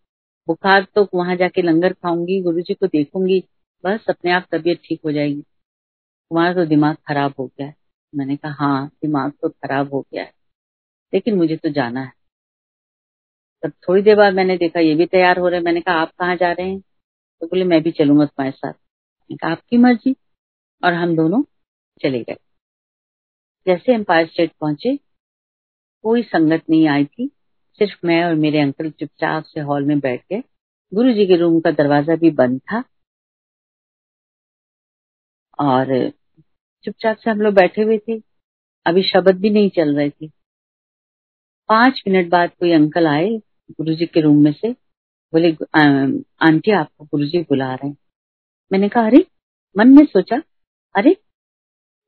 बुखार तो वहां जाके लंगर खाऊंगी, गुरुजी को देखूंगी, बस अपने आप तबीयत ठीक हो जाएगी। तुम्हारा तो दिमाग खराब हो गया है। मैंने कहा हाँ दिमाग तो खराब हो गया है, लेकिन मुझे तो जाना है। तब थोड़ी देर बाद मैंने देखा ये भी तैयार हो रहे हैं। मैंने कहा आप कहाँ जा रहे हैं? तो बोले मैं भी चलूंगा तुम्हारे साथ। मैंने कहा आपकी मर्जी, और हम दोनों चले गए। जैसे एम्पायर स्टेट पहुंचे कोई संगत नहीं आई थी, सिर्फ मैं और मेरे अंकल चुपचाप से हॉल में बैठ गए। गुरुजी के रूम का दरवाजा भी बंद था, और चुपचाप से हम लोग बैठे हुए थे। अभी शब्द भी नहीं चल रहे थे। पांच मिनट बाद कोई अंकल आए गुरुजी के रूम में से, बोले आंटी आपको गुरुजी बुला रहे हैं। मैंने कहा अरे, मन में सोचा अरे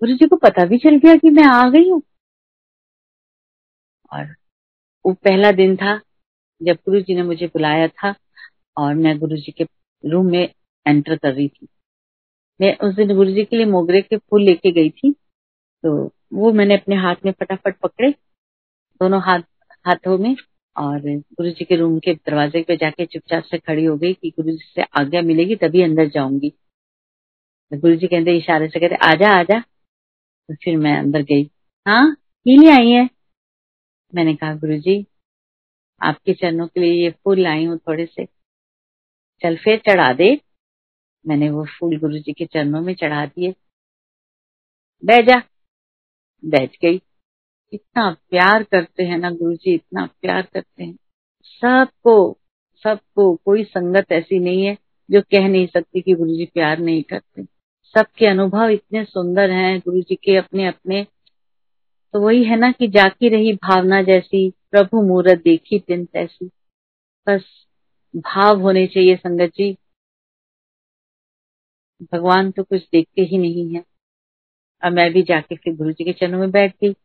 गुरुजी को पता भी चल गया कि मैं आ गई हूँ। और वो पहला दिन था जब गुरुजी ने मुझे बुलाया था, और मैं गुरुजी के रूम में एंटर कर रही थी। मैं उस दिन गुरुजी के लिए मोगरे के फूल लेके गई थी, तो वो मैंने अपने हाथ में फटाफट पकड़े दोनों हाथ हाथों में, और गुरुजी के रूम के दरवाजे पे जाके चुपचाप से खड़ी हो गई कि गुरुजी से आज्ञा मिलेगी तभी अंदर जाऊंगी। तो गुरुजी कहते इशारे से कहते आजा आजा, तो फिर मैं अंदर गई। हाँ के लिए आई है? मैंने कहा गुरुजी आपके चरणों के लिए ये फूल लाई हूँ, थोड़े से चल फिर चढ़ा दे। मैंने वो फूल गुरुजी के चरणों में चढ़ा दिए। बैठ जा, बैठ गई। इतना प्यार करते हैं ना गुरुजी, इतना प्यार करते हैं सबको सबको। कोई संगत ऐसी नहीं है जो कह नहीं सकती कि गुरुजी प्यार नहीं करते। सबके अनुभव इतने सुंदर हैं गुरुजी के अपने अपने। तो वही है ना कि जाकी रही भावना जैसी, प्रभु मूरत देखी दिन तैसी। बस भाव होने चाहिए संगत जी। भगवान तो कुछ देखते ही नहीं है। अब मैं भी जाके फिर गुरुजी के चरणों में बैठ गई।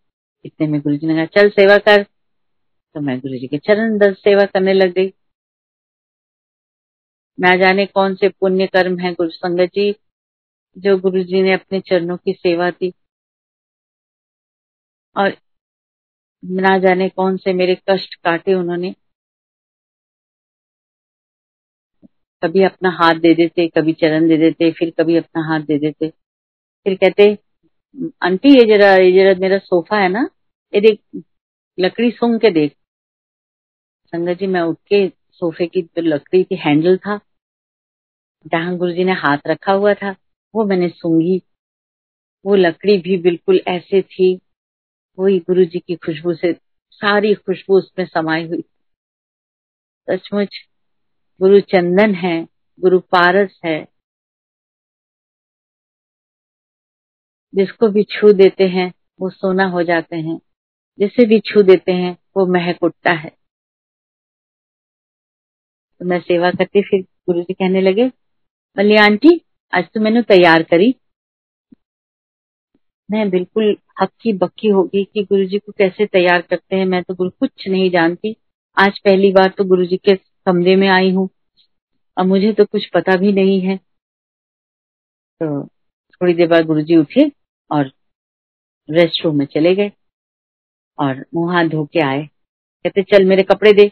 इतने में गुरुजी ने कहा चल सेवा कर, तो मैं गुरुजी के चरण दर्द सेवा करने लग गई। ना जाने कौन से पुण्य कर्म है गुरु संगत जी जो गुरु जी ने अपने चरणों की सेवा दी, और ना जाने कौन से मेरे कष्ट काटे उन्होंने। कभी अपना हाथ दे देते, कभी चरण दे देते, फिर कभी अपना हाथ दे देते, फिर कहते आंटी ये जरा ये जरा मेरा सोफा है ना, ये देख लकड़ी सूंघ के देख। संगत जी मैं उठ के सोफे की जो लकड़ी थी, हैंडल था जहां गुरुजी ने हाथ रखा हुआ था, वो मैंने सूंघी। वो लकड़ी भी बिल्कुल ऐसे थी, वही गुरुजी की खुशबू से सारी खुशबू उसमें समाई हुई। सचमुच गुरु चंदन है, गुरु पारस है, जिसको भी छू देते हैं वो सोना हो जाते हैं, जिसे भी छू देते हैं वो महक उठता है। तो मैं सेवा करती, फिर गुरु जी कहने लगे बल्ली आंटी आज तो मैंने तैयार करी। मैं बिल्कुल हक्की बक्की हो गई कि गुरु जी को कैसे तैयार करते हैं, मैं तो गुरु कुछ नहीं जानती, आज पहली बार तो गुरु जी के कमरे में आई हूँ और मुझे तो कुछ पता भी नहीं है। तो थोड़ी देर बाद गुरु जी उठे और रेस्ट रूम में चले गए और मुंह हाथ धो के आए। कहते चल मेरे कपड़े दे।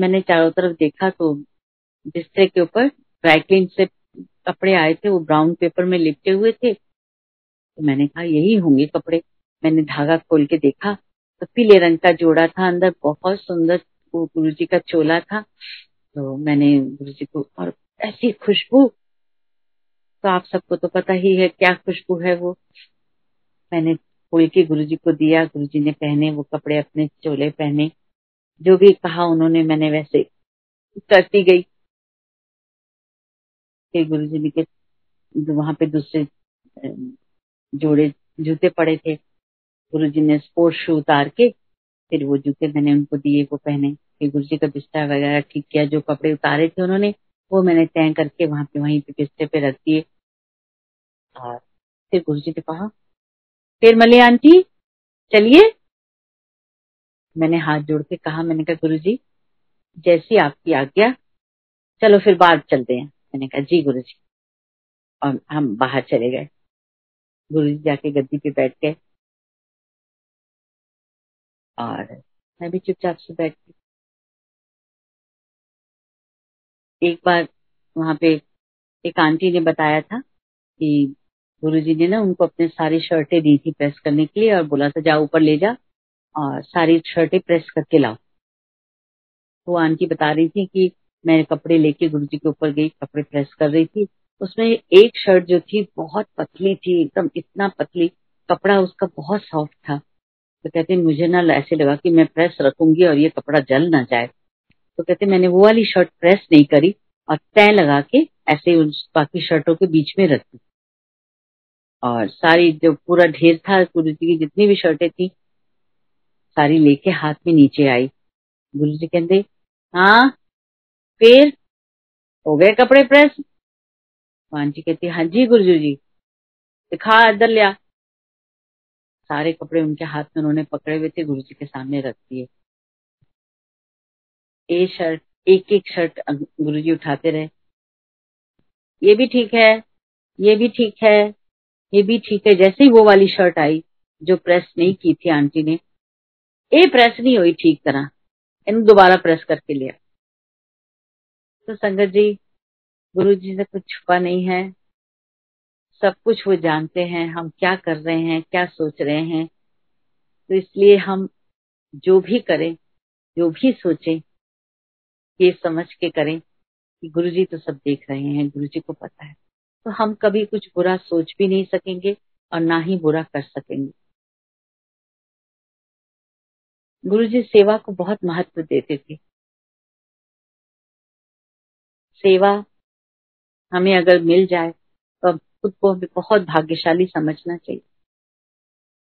मैंने चारों तरफ देखा तो बिस्तर के ऊपर ड्राई क्लीन से कपड़े आए थे, वो ब्राउन पेपर में लिपटे हुए थे। तो मैंने कहा यही होंगे कपड़े। मैंने धागा खोल के देखा तो पीले रंग का जोड़ा था, अंदर बहुत सुंदर वो गुरु जी का चोला था। तो मैंने गुरु जी को, और ऐसी खुशबू तो आप सबको तो पता ही है क्या खुशबू है वो। मैंने खोल के गुरु जी को दिया, गुरु जी ने पहने वो कपड़े, अपने चोले पहने, जो भी कहा उन्होंने मैंने वैसे करती गई। फिर गुरु जी के वहां पे दूसरे जोड़े जूते पड़े थे, गुरु जी ने स्पोर्ट्स शू उतार के फिर वो जूते मैंने उनको दिए, वो पहने। फिर गुरु जी का बिस्तर वगैरह ठीक किया, जो कपड़े उतारे थे उन्होंने वो मैंने तय करके वहां पे वहीं पे बिस्तर पे रख दिए। और फिर गुरु जी ने कहा फिर मले आंटी चलिए। मैंने हाथ जोड़ के कहा, मैंने कहा गुरु जी जैसी आपकी आज्ञा, चलो फिर बाहर चलते हैं। मैंने कहा जी गुरु जी, और हम बाहर चले गए। गुरु जी जाके गद्दी पे बैठ गए और मैं भी चुपचाप से बैठ गई। एक बार वहां पे एक आंटी ने बताया था कि गुरु जी ने ना उनको अपने सारी शर्टें दी थी प्रेस करने के लिए और बोला था जाओ ऊपर ले जा और सारी शर्टें प्रेस करके लाओ। वो आंटी बता रही थी कि मैं कपड़े लेके गुरुजी के ऊपर गई, कपड़े प्रेस कर रही थी, उसमें एक शर्ट जो थी बहुत पतली थी, एकदम इतना पतली, कपड़ा उसका बहुत सॉफ्ट था। तो कहते मुझे ना ऐसे लगा कि मैं प्रेस रखूंगी और ये कपड़ा जल ना जाए। तो कहते मैंने वो वाली शर्ट प्रेस नहीं करी और तय लगा के ऐसे बाकी शर्टों के बीच में रखी, और सारी जो पूरा ढेर था गुरु जी की जितनी भी शर्टें थी सारी लेके हाथ में नीचे आई। गुरु जी कहते हाँ फिर हो गए कपड़े प्रेस। आंटी कहती हाँ जी गुरुजी जी, दिखा इधर लिया। सारे कपड़े उनके हाथ में उन्होंने पकड़े हुए थे, गुरुजी के सामने रख दिए। ए शर्ट एक एक शर्ट गुरुजी उठाते रहे, ये भी ठीक है, ये भी ठीक है, ये भी ठीक है। जैसे ही वो वाली शर्ट आई जो प्रेस नहीं की थी आंटी ने, ये प्रेस नहीं हुई ठीक तरह, इन दोबारा प्रेस करके लिया। तो संगत जी गुरु जी से कुछ छुपा नहीं है, सब कुछ वो जानते हैं हम क्या कर रहे हैं, क्या सोच रहे हैं। तो इसलिए हम जो भी करें, जो भी सोचें, ये समझ के करें कि गुरु जी तो सब देख रहे हैं, गुरु जी को पता है। तो हम कभी कुछ बुरा सोच भी नहीं सकेंगे और ना ही बुरा कर सकेंगे। गुरुजी सेवा को बहुत महत्व देते थे। सेवा हमें अगर मिल जाए तो खुद को हमें बहुत भाग्यशाली समझना चाहिए।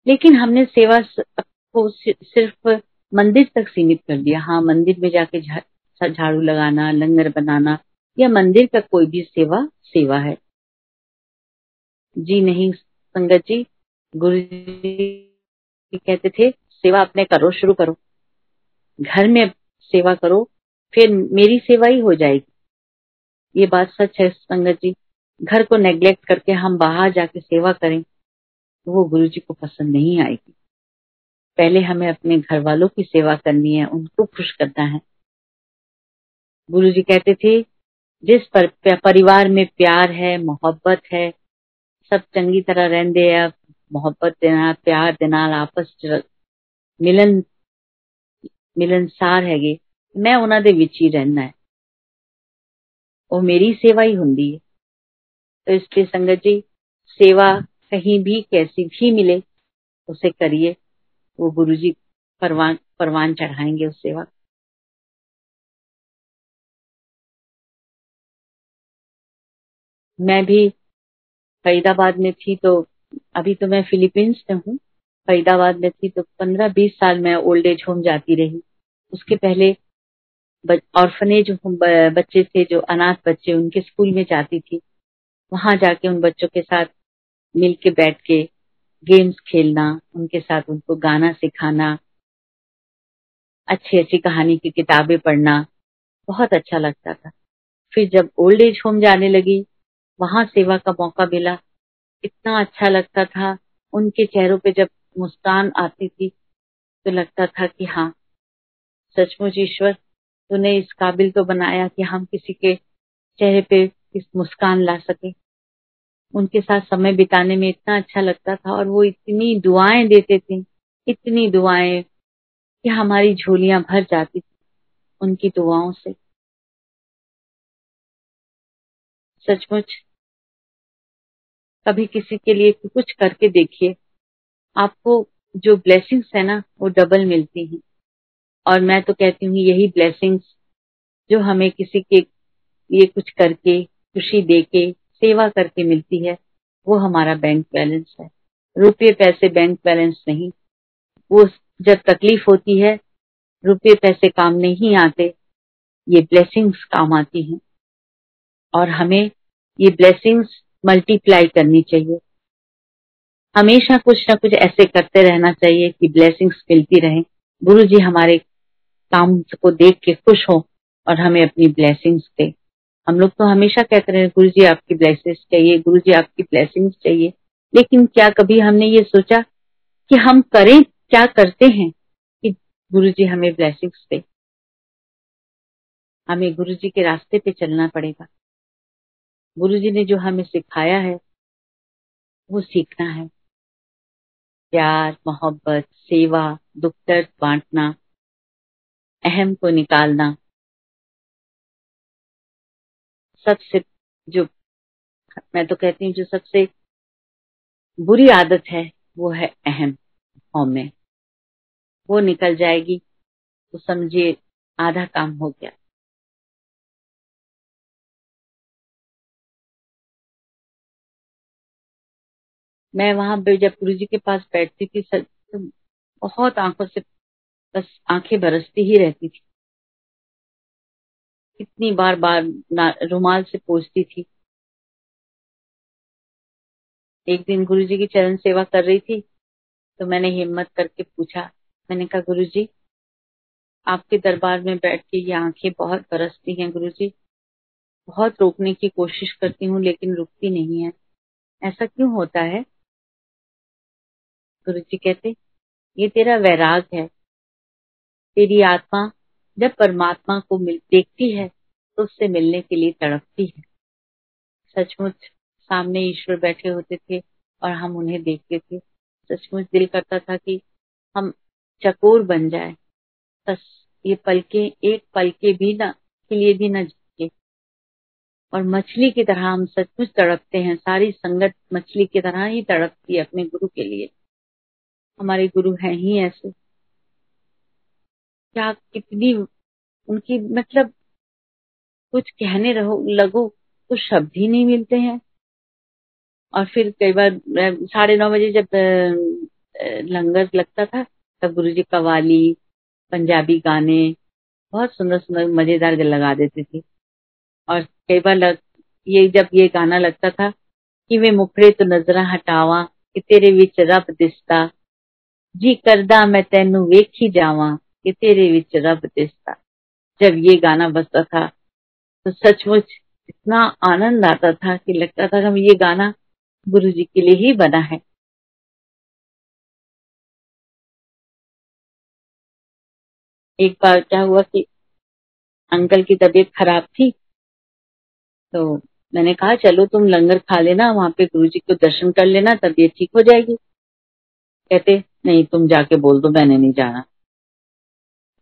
लेकिन हमने सेवा को सिर्फ मंदिर तक सीमित कर दिया। हाँ, मंदिर में जाके झाड़ू लगाना, लंगर बनाना या मंदिर का कोई भी सेवा सेवा है। जी नहीं संगत जी, गुरुजी कहते थे सेवा अपने करो, शुरू करो, घर में सेवा करो, फिर मेरी सेवा ही हो जाएगी। ये बात सच है संगत जी, घर को नेग्लेक्ट करके हम बाहर जाके सेवा करें तो वो गुरु जी को पसंद नहीं आएगी। पहले हमें अपने घर वालों की सेवा करनी है, उनको खुश करना है। गुरु जी कहते थे जिस पर, परिवार में प्यार है, मोहब्बत है, सब चंगी तरह रहंदे है, मोहब्बत देना, प्यार देना, आपस मिलन मिलनसार है, मैं उन्हां दे विच ही रहना है, वो मेरी सेवा ही हुंदी है। तो इसलिए संगत जी सेवा कहीं भी कैसी भी मिले उसे करिए, वो गुरु जी परवान परवान चढ़ाएंगे उस सेवा। मैं भी फरीदाबाद में थी, तो अभी तो मैं फिलीपींस में हूँ, फरीदाबाद में थी तो पंद्रह बीस साल मैं ओल्ड एज होम जाती रही। उसके पहले ऑर्फनेज बच्चे थे, जो अनाथ बच्चे, उनके स्कूल में जाती थी, वहां जाके उन बच्चों के साथ मिलके बैठ के गेम्स खेलना, उनके साथ उनको गाना सिखाना, अच्छी अच्छी कहानी की किताबें पढ़ना बहुत अच्छा लगता था। फिर जब ओल्ड एज होम जाने लगी, वहां सेवा का मौका मिला, इतना अच्छा लगता था, उनके चेहरों पे जब मुस्कान आती थी तो लगता था कि हाँ सचमुच ईश्वर तूने इस काबिल को बनाया कि हम किसी के चेहरे पे इस मुस्कान ला सके। उनके साथ समय बिताने में इतना अच्छा लगता था, और वो इतनी दुआएं देते थे, इतनी दुआएं कि हमारी झोलियां भर जाती थी उनकी दुआओं से। सचमुच कभी किसी के लिए कुछ करके देखिए, आपको जो ब्लेसिंग्स है ना वो डबल मिलती हैं। और मैं तो कहती हूँ यही ब्लेसिंग्स जो हमें किसी के लिए कुछ करके, खुशी देके, सेवा करके मिलती है, वो हमारा बैंक बैलेंस है। रुपये पैसे बैंक बैलेंस नहीं, वो जब तकलीफ होती है रुपये पैसे काम नहीं आते, ये ब्लेसिंग्स काम आती हैं। और हमें ये ब्लेसिंग्स मल्टीप्लाई करनी चाहिए, हमेशा कुछ ना कुछ ऐसे करते रहना चाहिए कि ब्लेसिंग्स मिलती रहे, गुरु जी हमारे काम को देख के खुश हो और हमें अपनी ब्लेसिंग्स दे। हम लोग तो हमेशा कहते रहे गुरु जी आपकी ब्लेसिंग्स चाहिए, गुरु जी आपकी ब्लेसिंग्स चाहिए, लेकिन क्या कभी हमने ये सोचा कि हम करें क्या करते हैं कि गुरु जी हमें ब्लेसिंग्स दे? हमें गुरु जी के रास्ते पे चलना पड़ेगा। गुरु जी ने जो हमें सिखाया है वो सीखना है, प्यार, मोहब्बत, सेवा, दुख दर्द बांटना, अहम को निकालना, सबसे जो मैं तो कहती हूँ जो सबसे बुरी आदत है वो है अहम होम में, वो निकल जाएगी तो समझिए आधा काम हो गया। मैं वहां जब गुरु जी के पास बैठती थी सर, तो बहुत आंखों से बस आंखें बरसती ही रहती थी, इतनी बार बार रुमाल से पोंछती थी। एक दिन गुरु जी की चरण सेवा कर रही थी तो मैंने हिम्मत करके पूछा, मैंने कहा गुरु जी आपके दरबार में बैठ के ये आंखें बहुत बरसती हैं गुरु जी, बहुत रोकने की कोशिश करती हूँ लेकिन रुकती नहीं है, ऐसा क्यों होता है? गुरु जी कहते ये तेरा वैराग है, तेरी आत्मा जब परमात्मा को मिल देखती है तो उससे मिलने के लिए तड़पती है। सचमुच सामने ईश्वर बैठे होते थे और हम उन्हें देखते थे, सचमुच दिल करता था कि हम चकोर बन जाए, बस ये पलके एक पलके भी ना के लिए भी न झुके, और मछली की तरह हम सचमुच तड़पते हैं। सारी संगत मछली की तरह ही तड़पती है अपने गुरु के लिए, हमारे गुरु हैं ही ऐसे। क्या कितनी उनकी मतलब कुछ कहने रहो लगो तो शब्द ही नहीं मिलते हैं। और फिर कई बार साढ़े नौ बजे जब लंगर लगता था तब गुरुजी कवाली, पंजाबी गाने बहुत सुंदर सुंदर मजेदार लगा देते थे। और कई बार लग, ये जब ये गाना लगता था कि वे मुखड़े तो नजरा हटावा कि तेरे विच रब दिसता, जी करदा मैं तेनू वेखी जावा कि तेरे विच रब दिसता, जब ये गाना बजता था तो सचमुच इतना आनंद आता था कि लगता था कि ये गाना गुरु जी के लिए ही बना है। एक बार क्या हुआ कि अंकल की तबीयत खराब थी, तो मैंने कहा चलो तुम लंगर खा लेना, वहां पे गुरु जी को दर्शन कर लेना, तबीयत ठीक हो जाएगी। कहते नहीं तुम जाके बोल दो मैंने नहीं जाना।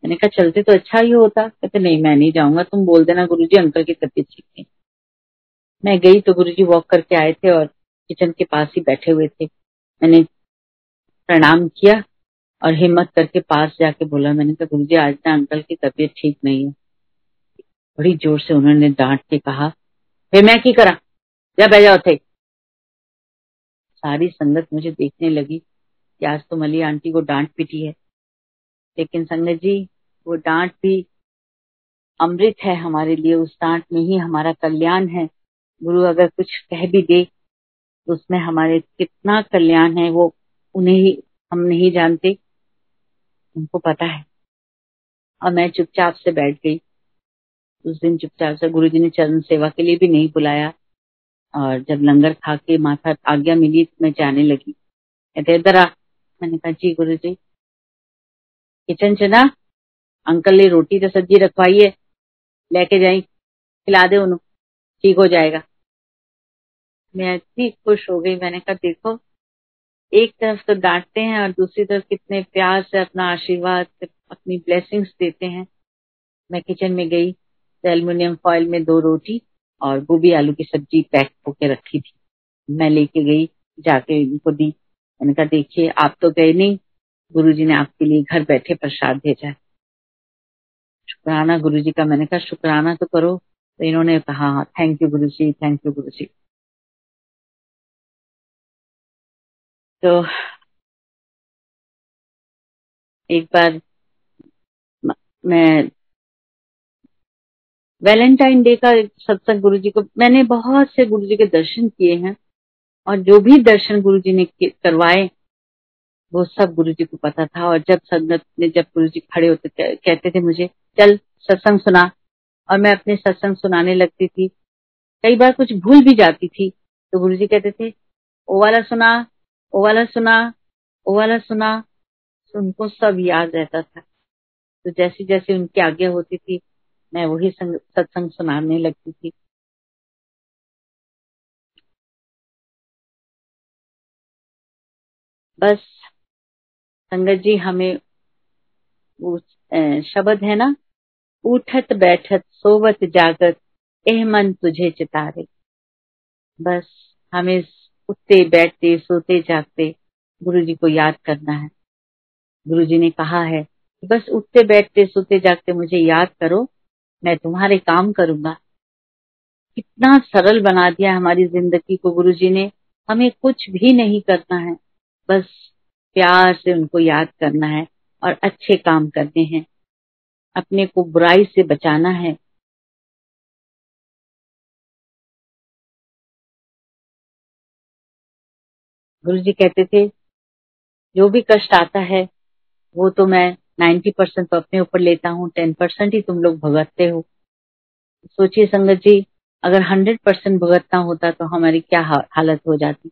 मैंने कहा चलते तो अच्छा ही होता। कहते नहीं मैं नहीं जाऊंगा, तुम बोल देना गुरुजी अंकल की तबीयत ठीक नहीं। मैं गई तो गुरुजी वॉक करके आए थे और किचन के पास ही बैठे हुए थे। मैंने प्रणाम किया और हिम्मत करके पास जाके बोला, मैंने कहा गुरुजी आज ना अंकल की तबीयत ठीक नहीं है। बड़ी जोर से उन्होंने डांट के कहा हे मैं की करा जा बह जाओ थे। सारी संगत मुझे देखने लगी कि आज तो मली आंटी को डांट पिटी है, लेकिन संगत जी वो डांट भी अमृत है हमारे लिए, उस डांट में ही हमारा कल्याण है। गुरु अगर कुछ कह भी दे तो उसमें हमारे कितना कल्याण है वो उन्हें ही, हम नहीं जानते, उनको पता है। और मैं चुपचाप से बैठ गई उस दिन, चुपचाप से। गुरु जी ने चरण सेवा के लिए भी नहीं बुलाया। और जब लंगर खा के माथा आज्ञा मिली मैं जाने लगी। कहते इधर आ, मैंने कहा जी गुरु जी। किचन च ना अंकल ने रोटी तो सब्जी रखवाई है, लेके जाई खिला दे उन्होंने, ठीक हो जाएगा। मैं इतनी खुश हो गई। मैंने कहा देखो एक तरफ तो डांटते हैं और दूसरी तरफ कितने प्यार से अपना आशीर्वाद अपनी ब्लेसिंग्स देते हैं। मैं किचन में गई तो एल्युमिनियम फॉइल में दो रोटी और गोभी आलू की सब्जी पैक होके रखी थी। मैं लेके गई, जाके इनको दी। मैंने कहा देखिए आप तो गए नहीं, गुरुजी ने आपके लिए घर बैठे प्रसाद भेजा है, शुक्राना गुरुजी का। मैंने कहा शुक्राना तो करो। तो इन्होंने कहा thank you Guruji, thank you गुरुजी। तो एक बार मैं वैलेंटाइन डे का सत्संग गुरुजी को, मैंने बहुत से गुरुजी के दर्शन किए हैं और जो भी दर्शन गुरुजी ने करवाए वो सब गुरुजी को पता था। और जब संगत ने, जब गुरुजी खड़े होते थे, कहते थे मुझे चल सत्संग सुना, और मैं अपने सत्संग सुनाने लगती थी। कई बार कुछ भूल भी जाती थी तो गुरुजी कहते थे ओ वाला सुना, ओ वाला सुना, ओ वाला सुना। तो उनको सब याद रहता था। तो जैसे जैसे उनकी आज्ञा होती थी मैं वही सत्संग सुनाने लगती थी। बस संगत जी हमें वो शब्द है ना, उठत बैठत सोवत जागत एह मन तुझे चितारे। बस हमें उठते बैठते सोते जागते गुरुजी को याद करना है। गुरुजी ने कहा है बस उठते बैठते सोते जागते मुझे याद करो, मैं तुम्हारे काम करूंगा। कितना सरल बना दिया हमारी जिंदगी को गुरुजी ने। हमें कुछ भी नहीं करना है, बस प्यार से उनको याद करना है और अच्छे काम करने हैं, अपने को बुराई से बचाना है। गुरुजी कहते थे जो भी कष्ट आता है वो तो मैं नब्बे परसेंट तो अपने ऊपर लेता हूँ, दस परसेंट ही तुम लोग भुगतते हो। सोचिए संगत जी अगर सौ परसेंट भुगतना होता तो हमारी क्या हालत हो जाती।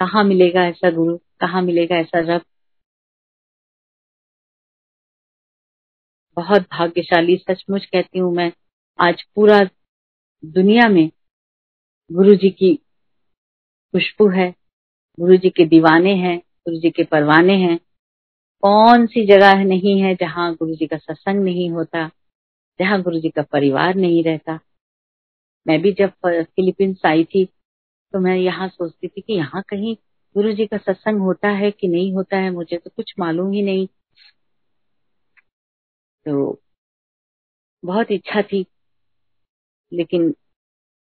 कहाँ मिलेगा ऐसा गुरु, कहाँ मिलेगा ऐसा रब। बहुत भाग्यशाली सचमुच कहती हूँ मैं, आज पूरा दुनिया में गुरु जी की खुशबू है, गुरु जी के दीवाने हैं, गुरु जी के परवाने हैं। कौन सी जगह नहीं है जहाँ गुरु जी का सत्संग नहीं होता, जहाँ गुरु जी का परिवार नहीं रहता। मैं भी जब फिलीपींस आई थी तो मैं यहाँ सोचती थी कि यहाँ कहीं गुरु जी का सत्संग होता है कि नहीं होता है, मुझे तो कुछ मालूम ही नहीं। तो बहुत इच्छा थी, लेकिन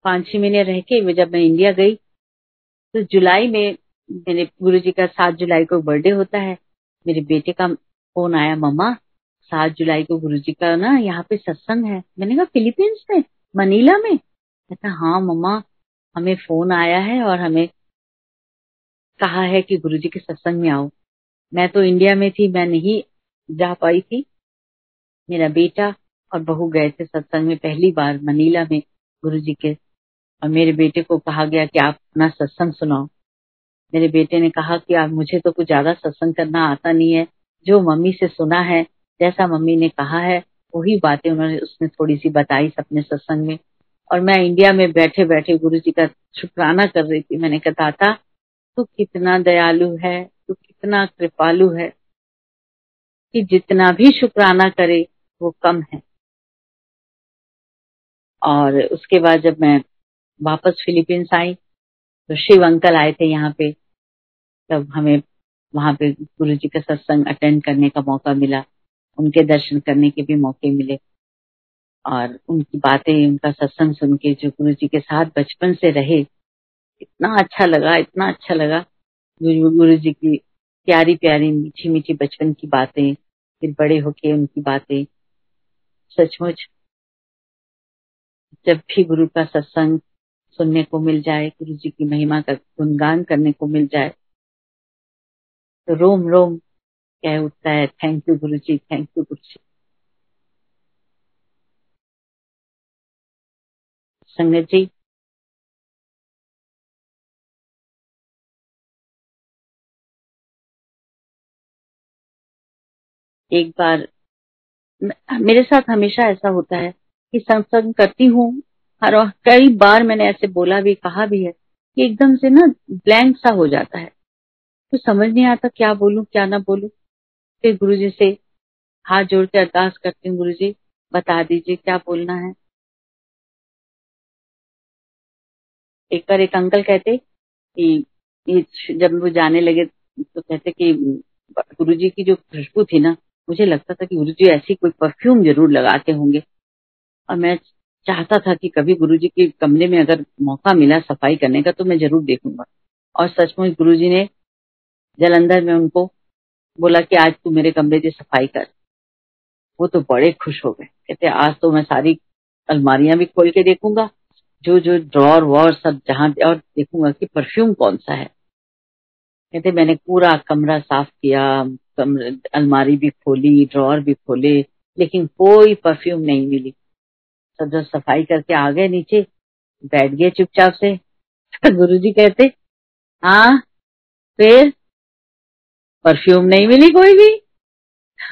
पांच छह महीने रह के जब मैं इंडिया गई तो जुलाई में मेरे गुरु जी का सात जुलाई को बर्थडे होता है। मेरे बेटे का फोन आया, मम्मा सात जुलाई को गुरु जी का ना यहाँ पे सत्संग है। मैंने कहा फिलीपींस में मनीला में? कहता हाँ मम्मा हमें फोन आया है और हमें कहा है कि गुरुजी के सत्संग में आओ। मैं तो इंडिया में थी, मैं नहीं जा पाई थी। मेरा बेटा और बहू गए थे सत्संग में पहली बार मनीला में, गुरु जी के, और मेरे बेटे को कहा गया कि आप अपना सत्संग सुनाओ। मेरे बेटे ने कहा कि आप, मुझे तो कुछ ज्यादा सत्संग करना आता नहीं है, जो मम्मी से सुना है, जैसा मम्मी ने कहा है वही बातें उन्होंने उसने थोड़ी सी बताई अपने सत्संग में। और मैं इंडिया में बैठे बैठे गुरु जी का शुक्राना कर रही थी। मैंने कहा, दाता तू कितना दयालु है, तू कितना कृपालु है कि जितना भी शुक्राना करे वो कम है। और उसके बाद जब मैं वापस फिलीपींस आई तो शिव अंकल आए थे यहाँ पे, तब हमें वहाँ पे गुरु जी का सत्संग अटेंड करने का मौका मिला, उनके दर्शन करने के भी मौके मिले और उनकी बातें, उनका सत्संग सुन के, जो गुरु जी के साथ बचपन से रहे, इतना अच्छा लगा, इतना अच्छा लगा। गुरु जी की प्यारी प्यारी मीठी मीठी बचपन की बातें, फिर बड़े होके उनकी बातें, सचमुच जब भी गुरु का सत्संग सुनने को मिल जाए, गुरु जी की महिमा का गुणगान करने को मिल जाए तो रोम रोम कह उठता है, thank you Guru ji, thank you गुरु जी। संगत जी, एक बार मेरे साथ हमेशा ऐसा होता है कि सत्संग करती हूँ, हर कई बार मैंने ऐसे बोला भी, कहा भी है कि एकदम से ना ब्लैंक सा हो जाता है, तो समझ नहीं आता क्या बोलूं क्या ना बोलूं। फिर गुरुजी से हाथ जोड़ के अरदास करती हूँ, गुरुजी बता दीजिए क्या बोलना है। एक बार एक अंकल कहते कि जब वो जाने लगे तो कहते कि गुरुजी की जो खुशबू थी ना, मुझे लगता था कि गुरुजी ऐसी कोई परफ्यूम जरूर लगाते होंगे, और मैं चाहता था कि कभी गुरुजी के कमरे में अगर मौका मिला सफाई करने का तो मैं जरूर देखूंगा। और सचमुच गुरुजी ने जलंधर में उनको बोला कि आज तू मेरे कमरे की सफाई कर। वो तो बड़े खुश हो गए, कहते आज तो मैं सारी अलमारियां भी खोल के देखूंगा, जो जो ड्रॉर वॉर सब जहां, और देखूंगा कि परफ्यूम कौन सा है। कहते मैंने पूरा कमरा साफ किया, कमरे, अलमारी भी खोली, ड्रॉर भी खोले, लेकिन कोई परफ्यूम नहीं मिली। सब जब सफाई करके आ गए नीचे, बैठ गए चुपचाप से। गुरुजी कहते हाँ, फिर परफ्यूम नहीं मिली कोई भी।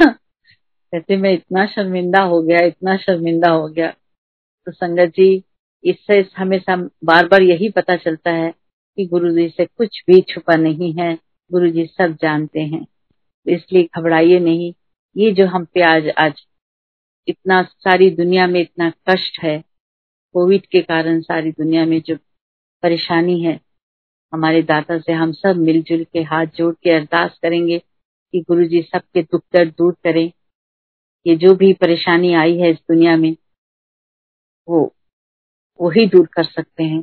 कहते मैं इतना शर्मिंदा हो गया, इतना शर्मिंदा हो गया। तो संगत जी, इससे हमें बार बार यही पता चलता है कि गुरुजी से कुछ भी छुपा नहीं है, गुरुजी सब जानते हैं, इसलिए घबराइए नहीं। ये जो हम पे आज आज इतना सारी दुनिया में इतना कष्ट है, कोविड के कारण सारी दुनिया में जो परेशानी है, हमारे दाता से हम सब मिलजुल के हाथ जोड़ के अरदास करेंगे कि गुरुजी सबके दुख दर्द दूर करें। ये जो भी परेशानी आई है इस दुनिया में, वो वो ही दूर कर सकते हैं,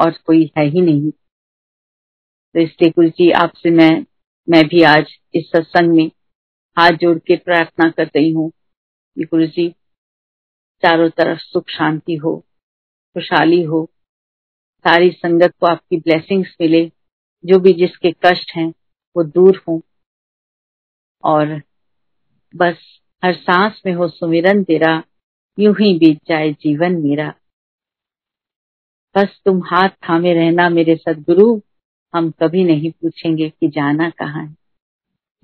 और कोई है ही नहीं। तो इसलिए गुरुजी आपसे मैं मैं भी आज इस सत्संग में हाथ जोड़ के प्रार्थना कर रही हूँ कि गुरुजी चारों तरफ सुख शांति हो, खुशहाली हो, सारी संगत को आपकी ब्लेसिंग्स मिले, जो भी जिसके कष्ट हैं वो दूर हों, और बस हर सांस में हो सुमिरन तेरा, यूं ही बीत जाए जीवन मेरा। बस तुम हाथ थामे रहना मेरे सदगुरु, हम कभी नहीं पूछेंगे कि जाना कहाँ है।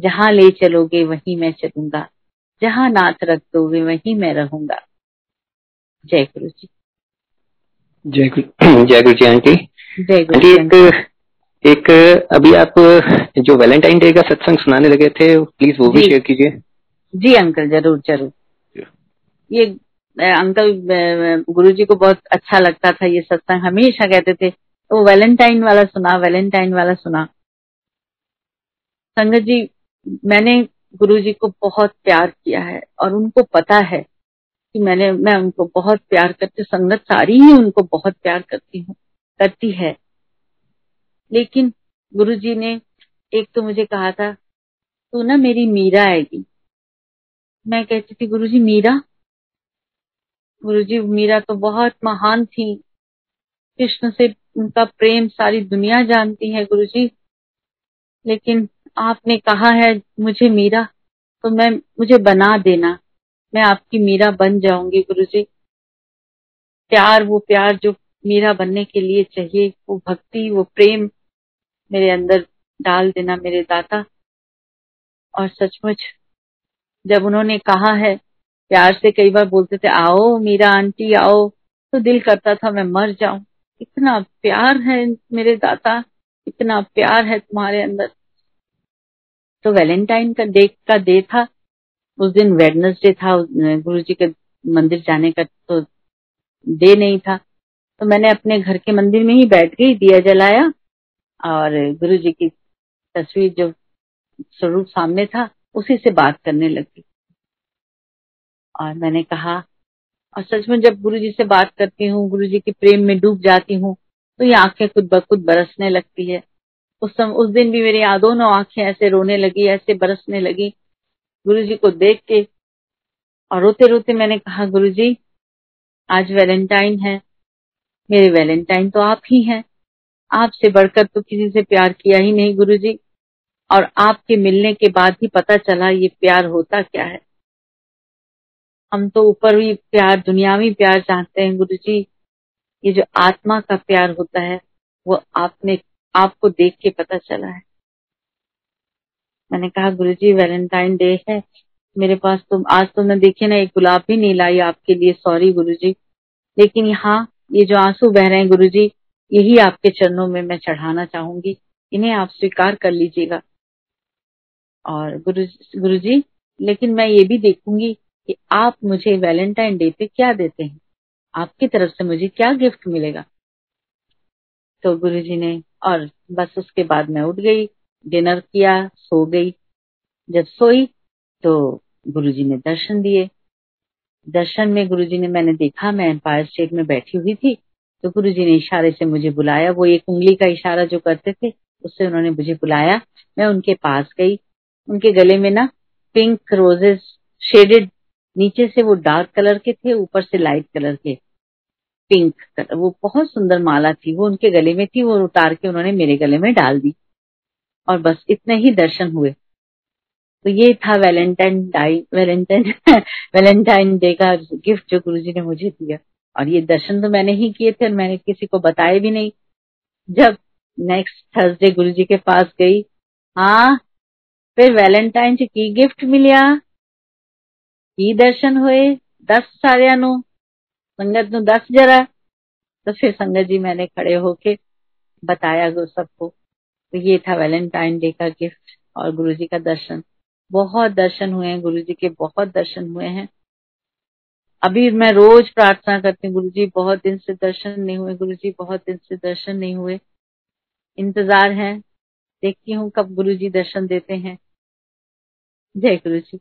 जहाँ ले चलोगे वहीं मैं चलूंगा, जहाँ नाथ रख दोगे वहीं मैं रहूंगा। जय गुरु जी। जय गुरु, जय गुरु जी आंटी। जय गुरु जी। एक, एक अभी आप जो वैलेंटाइन डे का सत्संग सुनाने लगे थे, प्लीज वो भी शेयर कीजिए। जी अंकल, जरूर जरूर। ये अंकल गुरुजी को बहुत अच्छा लगता था ये सत्संग, हमेशा कहते थे वो वैलेंटाइन वाला सुना, वैलेंटाइन वाला सुना। संगत जी, मैंने गुरुजी को बहुत प्यार किया है और उनको पता है कि मैंने मैं उनको बहुत प्यार करती हूँ, संगत सारी ही उनको बहुत प्यार करती हूँ करती है। लेकिन गुरुजी ने एक तो मुझे कहा था, तू ना मेरी मीरा आएगी। मैं कहती थी गुरुजी मीरा, गुरुजी मीरा तो बहुत महान थी, कृष्ण से उनका प्रेम सारी दुनिया जानती है गुरुजी, लेकिन आपने कहा है मुझे मीरा, तो मैं मुझे बना देना, मैं आपकी मीरा बन जाऊंगी गुरुजी। प्यार, वो प्यार जो मेरा बनने के लिए चाहिए, वो भक्ति, वो प्रेम मेरे अंदर डाल देना मेरे दाता। और सचमुच जब उन्होंने कहा है, प्यार से कई बार बोलते थे आओ मीरा आंटी आओ, तो दिल करता था मैं मर जाऊं, इतना प्यार है मेरे दाता, इतना प्यार है तुम्हारे अंदर। तो वैलेंटाइन का डे का डे था उस दिन, वेडनेसडे था, गुरुजी के मंदिर जाने का तो डे नहीं था, तो मैंने अपने घर के मंदिर में ही बैठ गई, दिया जलाया और गुरुजी की तस्वीर जो स्वरूप सामने था उसी से बात करने लगी। और मैंने कहा, और सच में जब गुरुजी से बात करती हूँ, गुरुजी के प्रेम में डूब जाती हूँ, तो ये आंखें खुद ब खुद बरसने लगती है। उस सम, उस दिन भी मेरी दोनों आंखें ऐसे रोने लगी, ऐसे बरसने लगी गुरुजी को देख के। और रोते रोते मैंने कहा, गुरुजी आज वैलेंटाइन है, मेरे वैलेंटाइन तो आप ही हैं, आपसे बढ़कर तो किसी से प्यार किया ही नहीं गुरुजी, और आपके मिलने के बाद ही पता चला ये प्यार होता क्या है। हम तो ऊपर भी प्यार, दुनियावी प्यार चाहते हैं गुरुजी, ये जो आत्मा का प्यार होता है वो आपने आपको देख के पता चला है। मैंने कहा, गुरुजी वैलेंटाइन डे है मेरे पास, तो आज तो मैं देखिए ना एक गुलाब भी नहीं लाई आपके लिए, सॉरी गुरुजी, लेकिन यहाँ ये जो आंसू बह रहे हैं गुरुजी, यही आपके चरणों में मैं चढ़ाना चाहूंगी, इन्हें आप स्वीकार कर लीजिएगा। और गुरुजी गुरुजी लेकिन मैं ये भी देखूंगी कि आप मुझे वैलेंटाइन डे पे क्या देते हैं, आपकी तरफ से मुझे क्या गिफ्ट मिलेगा। तो गुरुजी ने, और बस उसके बाद मैं उठ गई, डिनर किया, सो गई। जब सोई तो गुरुजी ने दर्शन दिए। दर्शन में गुरुजी ने, मैंने देखा मैं एम्पायर स्टेट में बैठी हुई थी, तो गुरुजी ने इशारे से मुझे बुलाया, वो एक उंगली का इशारा जो करते थे उससे उन्होंने मुझे बुलाया। मैं उनके पास गई, उनके गले में ना पिंक रोजेस शेडेड, नीचे से वो डार्क कलर के थे, ऊपर से लाइट कलर के पिंक कलर, वो बहुत सुंदर माला थी, वो उनके गले में थी, वो उतार के उन्होंने मेरे गले में डाल दी और बस इतने ही दर्शन हुए। तो ये था Valentine day Valentine Valentine day का गिफ्ट जो गुरुजी ने मुझे दिया। और ये दर्शन तो मैंने ही किए थे और मैंने किसी को बताए भी नहीं। जब नेक्स्ट थर्सडे गुरुजी के पास गई, हाँ फिर वैलेंटाइन से की गिफ्ट मिलिया, की दर्शन हुए, दस सारिया नो संगत नो दस जरा। तो फिर संगत जी मैंने खड़े होके बताया गो सबको। तो ये था वैलेंटाइन डे का गिफ्ट और गुरुजी का दर्शन। बहुत दर्शन हुए हैं गुरुजी के, बहुत दर्शन हुए हैं। अभी मैं रोज प्रार्थना करती हूँ, गुरुजी बहुत दिन से दर्शन नहीं हुए, गुरुजी बहुत दिन से दर्शन नहीं हुए, इंतजार है, देखती हूँ कब गुरुजी दर्शन देते हैं। जय गुरुजी।